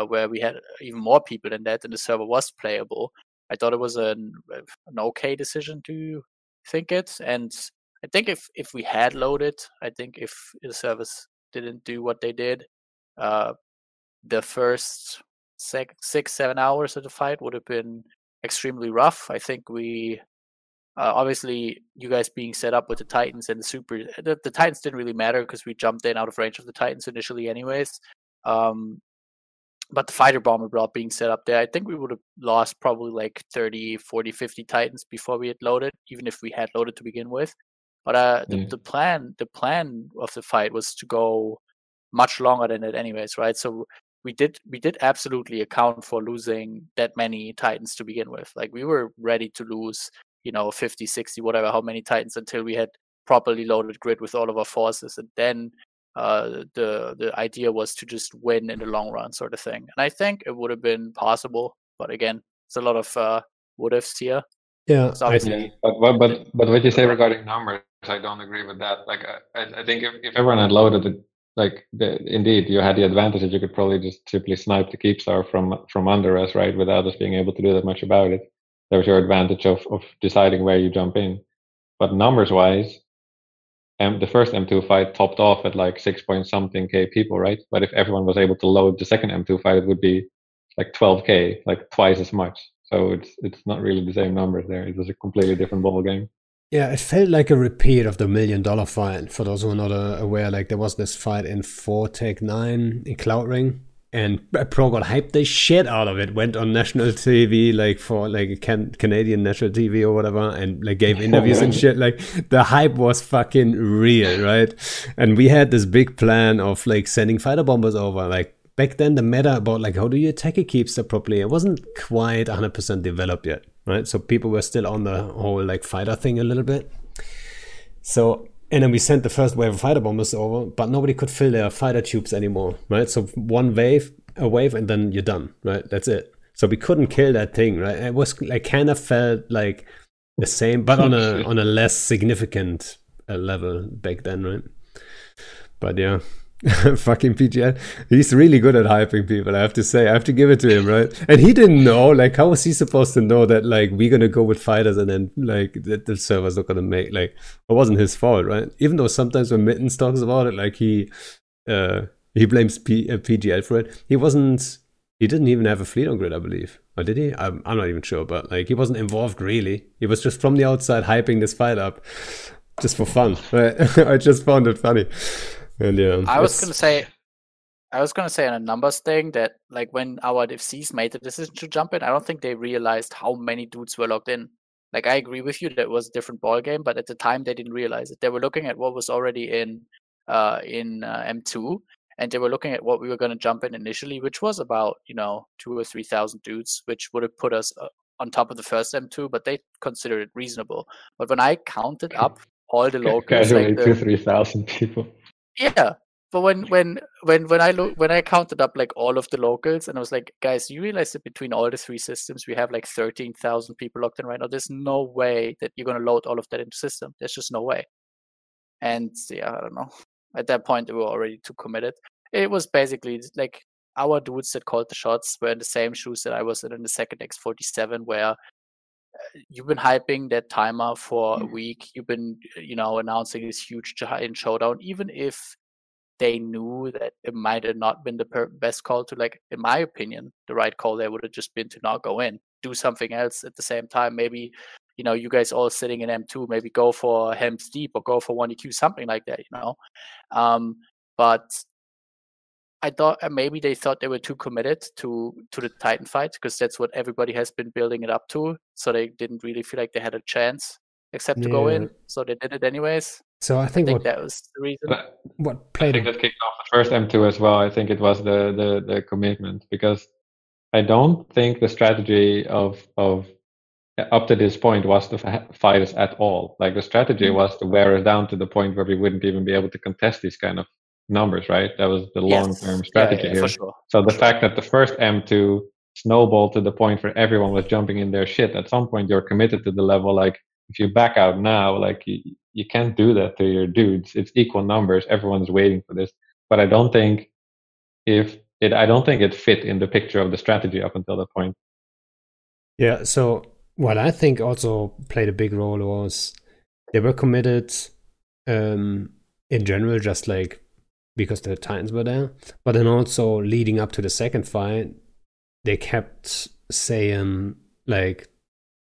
where we had even more people than that, and the server was playable. I thought it was an okay decision to think it, and I think if we had loaded, I think if the servers didn't do what they did, the first 6-7 hours of the fight would have been extremely rough. I think we... obviously, you guys being set up with the Titans and the Super... The Titans didn't really matter because we jumped in out of range of the Titans initially anyways. But the Fighter Bomber brought being set up there, I think we would have lost probably like 30, 40, 50 Titans before we had loaded, even if we had loaded to begin with. But the plan of the fight was to go much longer than it, anyways, right? So we did absolutely account for losing that many Titans to begin with. Like, we were ready to lose, 50, 60, whatever, how many Titans, until we had properly loaded grid with all of our forces, and then the idea was to just win in the long run, sort of thing. And I think it would have been possible, but again, it's a lot of what ifs here. Yeah, but what you say regarding numbers, I don't agree with that. Like, I think if everyone had loaded it, like, indeed, you had the advantage that you could probably just simply snipe the Keepstar from under us, right, without us being able to do that much about it. There was your advantage of deciding where you jump in. But numbers-wise, the first M2 fight topped off at like 6.something K people, right? But if everyone was able to load the second M2 fight, it would be like 12K, like twice as much. So it's not really the same numbers there. It was a completely different ball game. Yeah, it felt like a repeat of the $1 million fight. For those who are not aware, like, there was this fight in 4-9 in Cloud Ring, and ProGod hyped the shit out of it. Went on national TV, like, for like Canadian national TV or whatever, and like gave interviews and shit. Like, the hype was fucking real, right? And we had this big plan of like sending fighter bombers over, like. Back then, the meta about, like, how do you attack a Keepstar properly, it wasn't quite 100% developed yet, right? So people were still on the whole, like, fighter thing a little bit. So, and then we sent the first wave of fighter bombers over, but nobody could fill their fighter tubes anymore, right? So a wave, and then you're done, right? That's it. So we couldn't kill that thing, right? It was, like, kind of felt like the same, but on a less significant level back then, right? But, yeah. Fucking PGL, he's really good at hyping people, I have to say. I have to give it to him, right? And he didn't know, like, how was he supposed to know that, like, we're gonna go with fighters and then, like, that the server's not gonna make, like, it wasn't his fault, right? Even though sometimes when Mittens talks about it, like, he blames PGL for it. He didn't even have a fleet on grid, I believe. Or did he? I'm not even sure, but, like, he wasn't involved really. He was just from the outside hyping this fight up just for fun, right? I just found it funny. And yeah, I was gonna say on a numbers thing that, like, when our DFCs made the decision to jump in, I don't think they realized how many dudes were logged in. Like, I agree with you that it was a different ball game, but at the time they didn't realize it. They were looking at what was already in M2, and they were looking at what we were gonna jump in initially, which was about 2,000 or 3,000 dudes, which would have put us on top of the first M2, but they considered it reasonable. But when I counted up all the locals, like 2,000 to 3,000 people. Yeah, but when I counted up, like, all of the locals, and I was like, guys, you realize that between all the three systems, we have like 13,000 people locked in right now. There's no way that you're gonna load all of that into the system. There's just no way. And yeah, I don't know. At that point, we were already too committed. It was basically like our dudes that called the shots were in the same shoes that I was in the second X47, where you've been hyping that timer for a week. You've been, announcing this huge giant showdown, even if they knew that it might have not been the best call to, like, in my opinion, the right call there would have just been to not go in, do something else at the same time. Maybe, you guys all sitting in M2, maybe go for Helm's Deep or go for 1EQ, something like that, But I thought maybe they thought they were too committed to the Titan fight, because that's what everybody has been building it up to. So they didn't really feel like they had a chance except to go in. So they did it anyways. So I think that was the reason. What played? I think that kicked off the first M2 as well. I think it was the commitment, because I don't think the strategy of up to this point was to fight us at all. Like, the strategy was to wear us down to the point where we wouldn't even be able to contest these kind of numbers, right? That was the long-term strategy here. For sure. So the fact that the first M2 snowballed to the point where everyone was jumping in their shit, at some point you're committed to the level, like, if you back out now, like, you can't do that to your dudes. It's equal numbers. Everyone's waiting for this. But I don't think it fit in the picture of the strategy up until that point. Yeah, so what I think also played a big role was they were committed in general, just like because the Titans were there. But then also leading up to the second fight, they kept saying, like,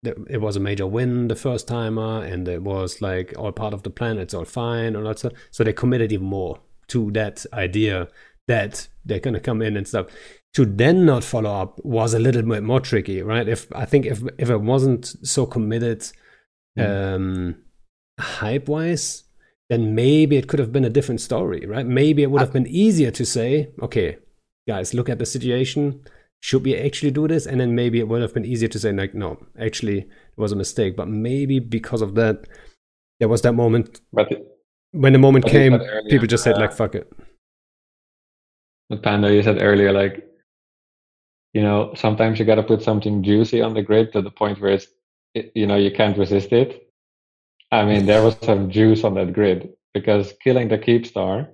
it was a major win the first timer, and it was, like, all part of the plan, it's all fine, and all that stuff. So they committed even more to that idea that they're going to come in and stuff. To then not follow up was a little bit more tricky, right? If I think if it wasn't so committed, hype-wise, then maybe it could have been a different story, right? Maybe it would have been easier to say, okay, guys, look at the situation. Should we actually do this? And then maybe it would have been easier to say, like, no, actually, it was a mistake. But maybe because of that, there was that moment. But when the moment came, people just said, like, fuck it. But Pando, you said earlier, like, you know, sometimes you got to put something juicy on the grid to the point where it's, you know, you can't resist it. I mean, there was some juice on that grid, because killing the Keep Star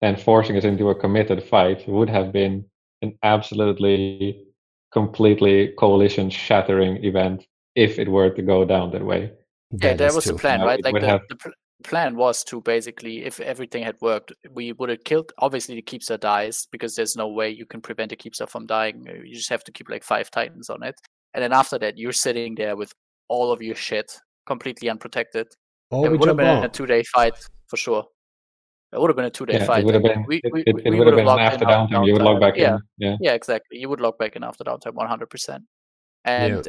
and forcing us into a committed fight would have been an absolutely, completely coalition-shattering event if it were to go down that way. Yeah, that was the plan, right? Like the plan was to basically, if everything had worked, we would have killed. Obviously, the Keep Star dies because there's no way you can prevent a Keep Star from dying. You just have to keep like 5 Titans on it. And then after that, you're sitting there with all of your shit completely unprotected. Oh, it would have been a two-day fight for sure. It would have been a two-day fight. It would have been after downtime. You would log back in. Yeah, exactly. You would log back in after downtime, 100%. And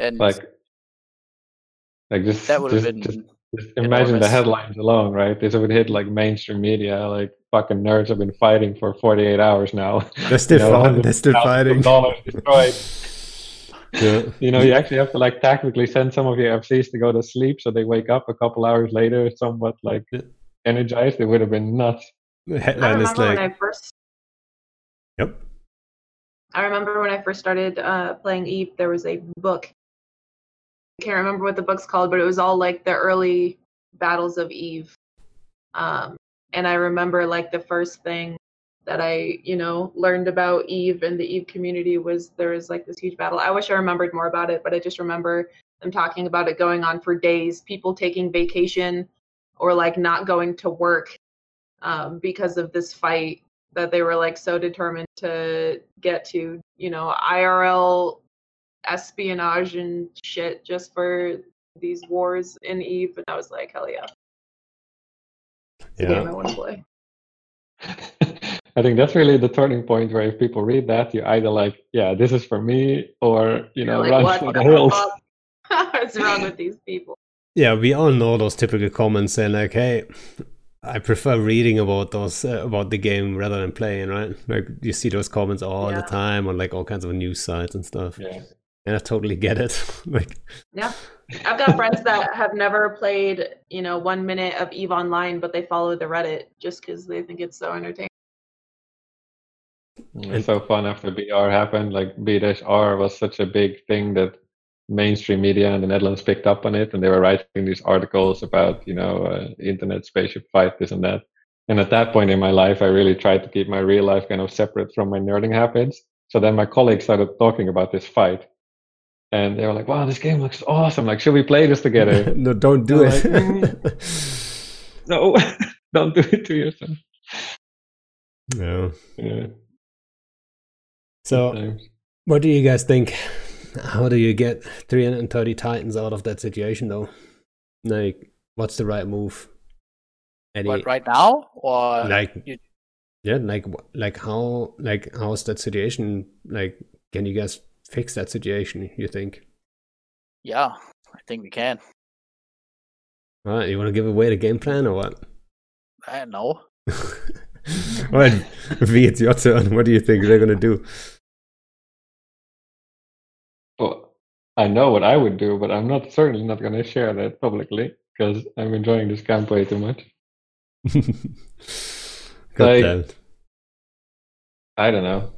like just, that would have been. Just imagine enormous. The headlines alone, right? This would hit like mainstream media, like fucking nerds have been fighting for 48 hours now. They're still fighting. They're still fighting. Dollars destroyed. Yeah. You know, you actually have to like tactically send some of your FCs to go to sleep so they wake up a couple hours later, somewhat like energized. It would have been nuts. I remember when I first started playing Eve, there was a book. I can't remember what the book's called, but it was all like the early battles of Eve. And I remember like the first thing that I, you know, learned about Eve and the Eve community was there was like this huge battle. I wish I remembered more about it, but I just remember them talking about it going on for days, people taking vacation or like not going to work because of this fight that they were like so determined to get to, you know, IRL espionage and shit just for these wars in Eve. And I was like, hell yeah. It's a game I want to play. I think that's really the turning point where if people read that, you're either like, yeah, this is for me, or, you know, like, run for the hills. What's wrong with these people? Yeah, we all know those typical comments saying like, hey, I prefer reading about those about the game rather than playing, right? Like you see those comments all the time on like all kinds of news sites and stuff. Yeah. And I totally get it. Like, yeah. I've got friends that have never played, you know, 1 minute of EVE Online, but they follow the Reddit just because they think it's so entertaining. It's so fun after BR happened. Like B-R was such a big thing that mainstream media in the Netherlands picked up on it, and they were writing these articles about, you know, internet spaceship fight, this and that. And at that point in my life, I really tried to keep my real life kind of separate from my nerding habits. So then my colleagues started talking about this fight, and they were like, "Wow, this game looks awesome! Like, should we play this together?" No, don't do it. Like, no, don't do it to yourself. No. Yeah. So, what do you guys think? How do you get 330 Titans out of that situation, though? Like, what's the right move? What, right now, or like, how is that situation? Like, can you guys fix that situation? You think? Yeah, I think we can. All right, you want to give away the game plan or what? I don't know. All right, V, it's your turn. What do you think they're gonna do? Well, I know what I would do, but I'm certainly not going to share that publicly because I'm enjoying this camp way too much. Like, I don't know.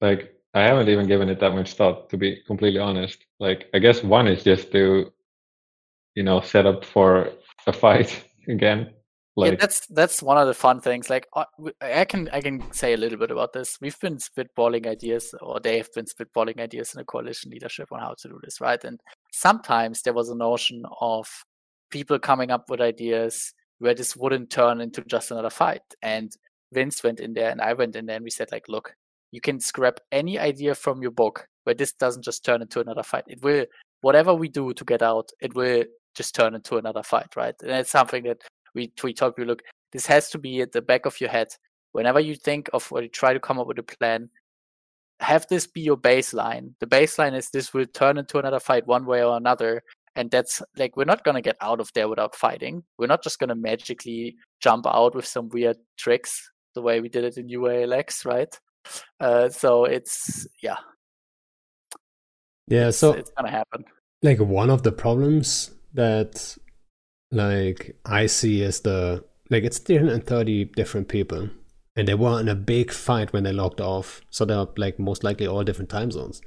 Like, I haven't even given it that much thought, to be completely honest. Like, I guess one is just to, you know, set up for a fight again. Like, yeah, that's one of the fun things. Like, I can say a little bit about this. We've been spitballing ideas, or they have been spitballing ideas in the coalition leadership on how to do this, right? And sometimes there was a notion of people coming up with ideas where this wouldn't turn into just another fight. And Vince went in there, and I went in there, and we said, like, look, you can scrap any idea from your book where this doesn't just turn into another fight. It will, whatever we do to get out, it will just turn into another fight, right? And it's something that we talk, we look, this has to be at the back of your head. Whenever you think of or you try to come up with a plan, have this be your baseline. The baseline is this will turn into another fight one way or another. And that's like, we're not going to get out of there without fighting. We're not just going to magically jump out with some weird tricks the way we did it in UALX, right? So it's, yeah. Yeah, so it's going to happen. Like, one of the problems that like I see is the, like, it's 330 different people and they were in a big fight when they logged off. So they're like most likely all different time zones.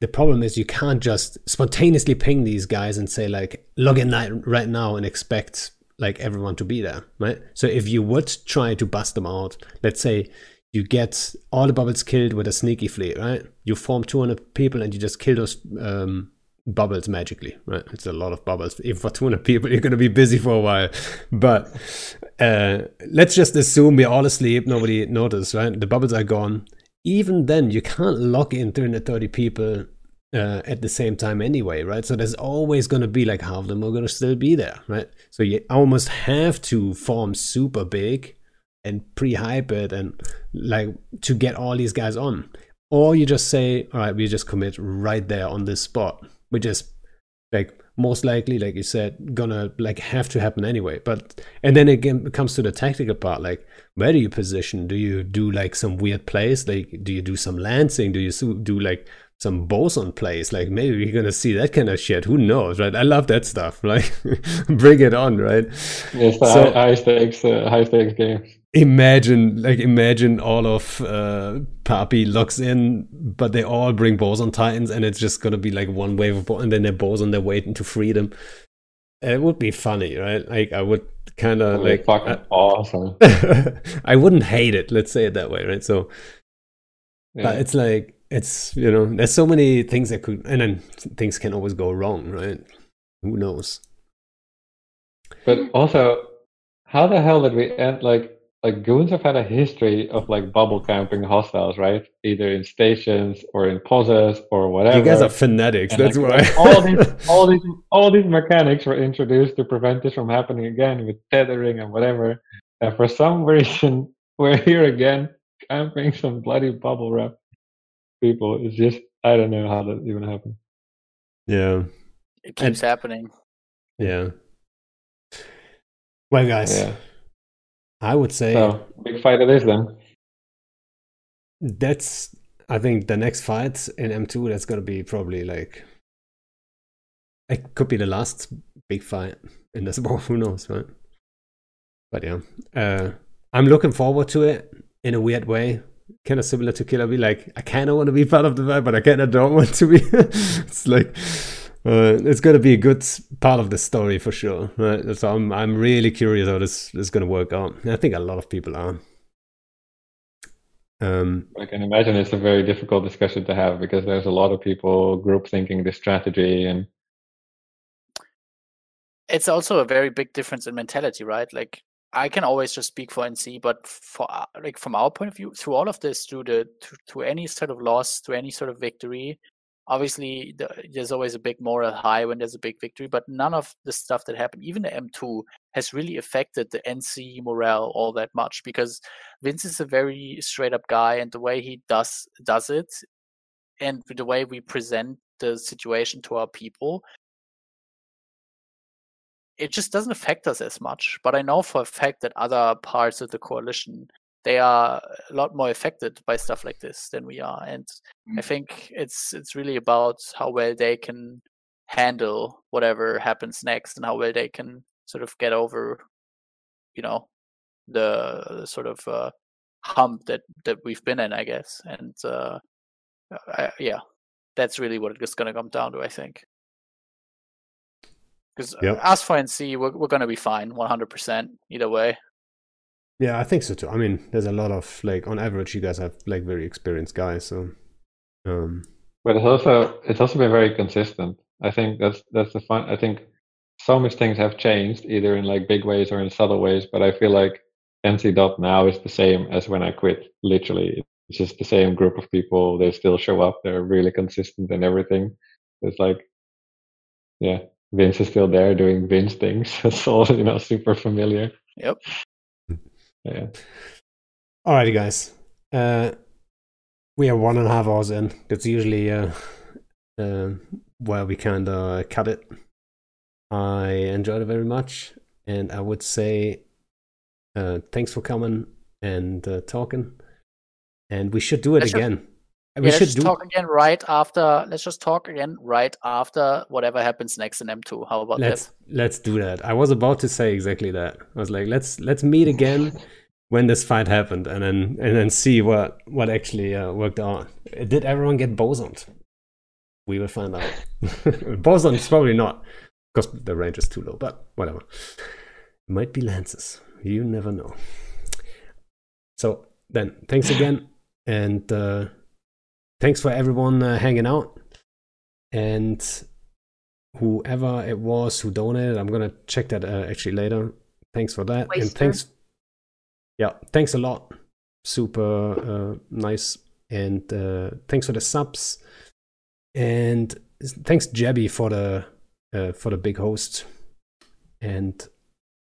The problem is you can't just spontaneously ping these guys and say like, log in right now and expect like everyone to be there, right? So if you would try to bust them out, let's say you get all the bubbles killed with a sneaky flea, right? You form 200 people and you just kill those bubbles magically, right? It's a lot of bubbles. Even for 200 people, you're going to be busy for a while. But let's just assume we're all asleep, nobody noticed, right? The bubbles are gone. Even then, you can't log in 330 people at the same time anyway, right? So there's always going to be like half of them are going to still be there, right? So you almost have to form super big and pre-hype it and like to get all these guys on. Or you just say, all right, we just commit right there on this spot, which is like most likely, like you said, gonna like have to happen anyway. But and then again it comes to the tactical part, like where do you position? Do you do like some weird plays? Like do you do some lancing? Do you do like some boson plays? Like maybe we're gonna see that kind of shit. Who knows, right? I love that stuff. Like bring it on, right? Yes, so, high stakes game. Imagine all of Papi logs in, but they all bring boson titans, and it's just gonna be like one wave of boson, and then they're boson, they're waiting to freedom. It would be funny, right? Like I would kind of like fucking awesome. I wouldn't hate it. Let's say it that way, right? So, yeah. But it's like it's, you know, there's so many things that could, and then things can always go wrong, right? Who knows? But also, how the hell did we end like? Like goons have had a history of like bubble camping hostiles, right? Either in stations or in poses or whatever. You guys are fanatics, and that's like, why. all these mechanics were introduced to prevent this from happening again with tethering and whatever. And for some reason, we're here again camping some bloody bubble wrap people. It's just, I don't know how that even happened. Yeah. It keeps happening. Yeah. Well, guys. Yeah. I would say... So, big fight it is then. That's, I think, the next fight in M2, that's going to be probably like... It could be the last big fight in this war, who knows, right? But yeah. I'm looking forward to it in a weird way. Kind of similar to Killer B. Like, I kind of want to be part of the fight, but I kind of don't want to be. It's like... it's going to be a good part of the story for sure, right? So I'm really curious how this is going to work out. I think a lot of people are. I can imagine it's a very difficult discussion to have because there's a lot of people group thinking this strategy, and it's also a very big difference in mentality, right? Like I can always just speak for NC, but for like from our point of view, through all of this, to any sort of loss, to any sort of victory. Obviously, there's always a big moral high when there's a big victory, but none of the stuff that happened, even the M2, has really affected the NC morale all that much because Vince is a very straight-up guy, and the way he does it and the way we present the situation to our people, it just doesn't affect us as much. But I know for a fact that other parts of the coalition, they are a lot more affected by stuff like this than we are. And I think it's really about how well they can handle whatever happens next and how well they can sort of get over, you know, the sort of hump that we've been in, I guess. And yeah, that's really what it's going to come down to, I think. Because us for NC, we're going to be fine 100% either way. Yeah, I think so too. I mean, there's a lot of, like, on average, you guys have, like, very experienced guys, so... But it's also been very consistent. I think that's the fun... I think so much things have changed, either in, like, big ways or in subtle ways, but I feel like NC. Now is the same as when I quit, literally. It's just the same group of people. They still show up. They're really consistent in everything. It's like, yeah, Vince is still there doing Vince things. It's all, you know, super familiar. Yep. Yeah. Alrighty, guys. We are 1.5 hours in. That's usually where we kind of cut it. I enjoyed it very much, and I would say thanks for coming and talking, and we should do it again. Yeah, let's just talk again right after. Let's just talk again right after whatever happens next in M2. How about that? Let's do that. I was about to say exactly that. I was like, let's meet again when this fight happened, and then see what actually worked out. Did everyone get bosoned? We will find out. Bosoned probably not, because the range is too low. But whatever, it might be lances. You never know. So then, thanks again, and. Thanks for everyone hanging out, and whoever it was who donated, I'm gonna check that actually later. Thanks for that, Oyster. And thanks a lot. Super nice, and thanks for the subs, and thanks Jebby for the big host. And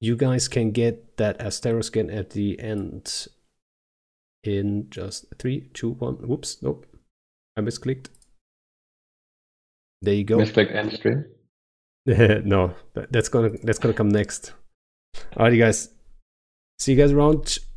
you guys can get that Astero skin at the end in just 3, 2, 1. Whoops, nope. I misclicked. There you go. Misclicked end stream. No, that's gonna come next. All right, you guys. See you guys around.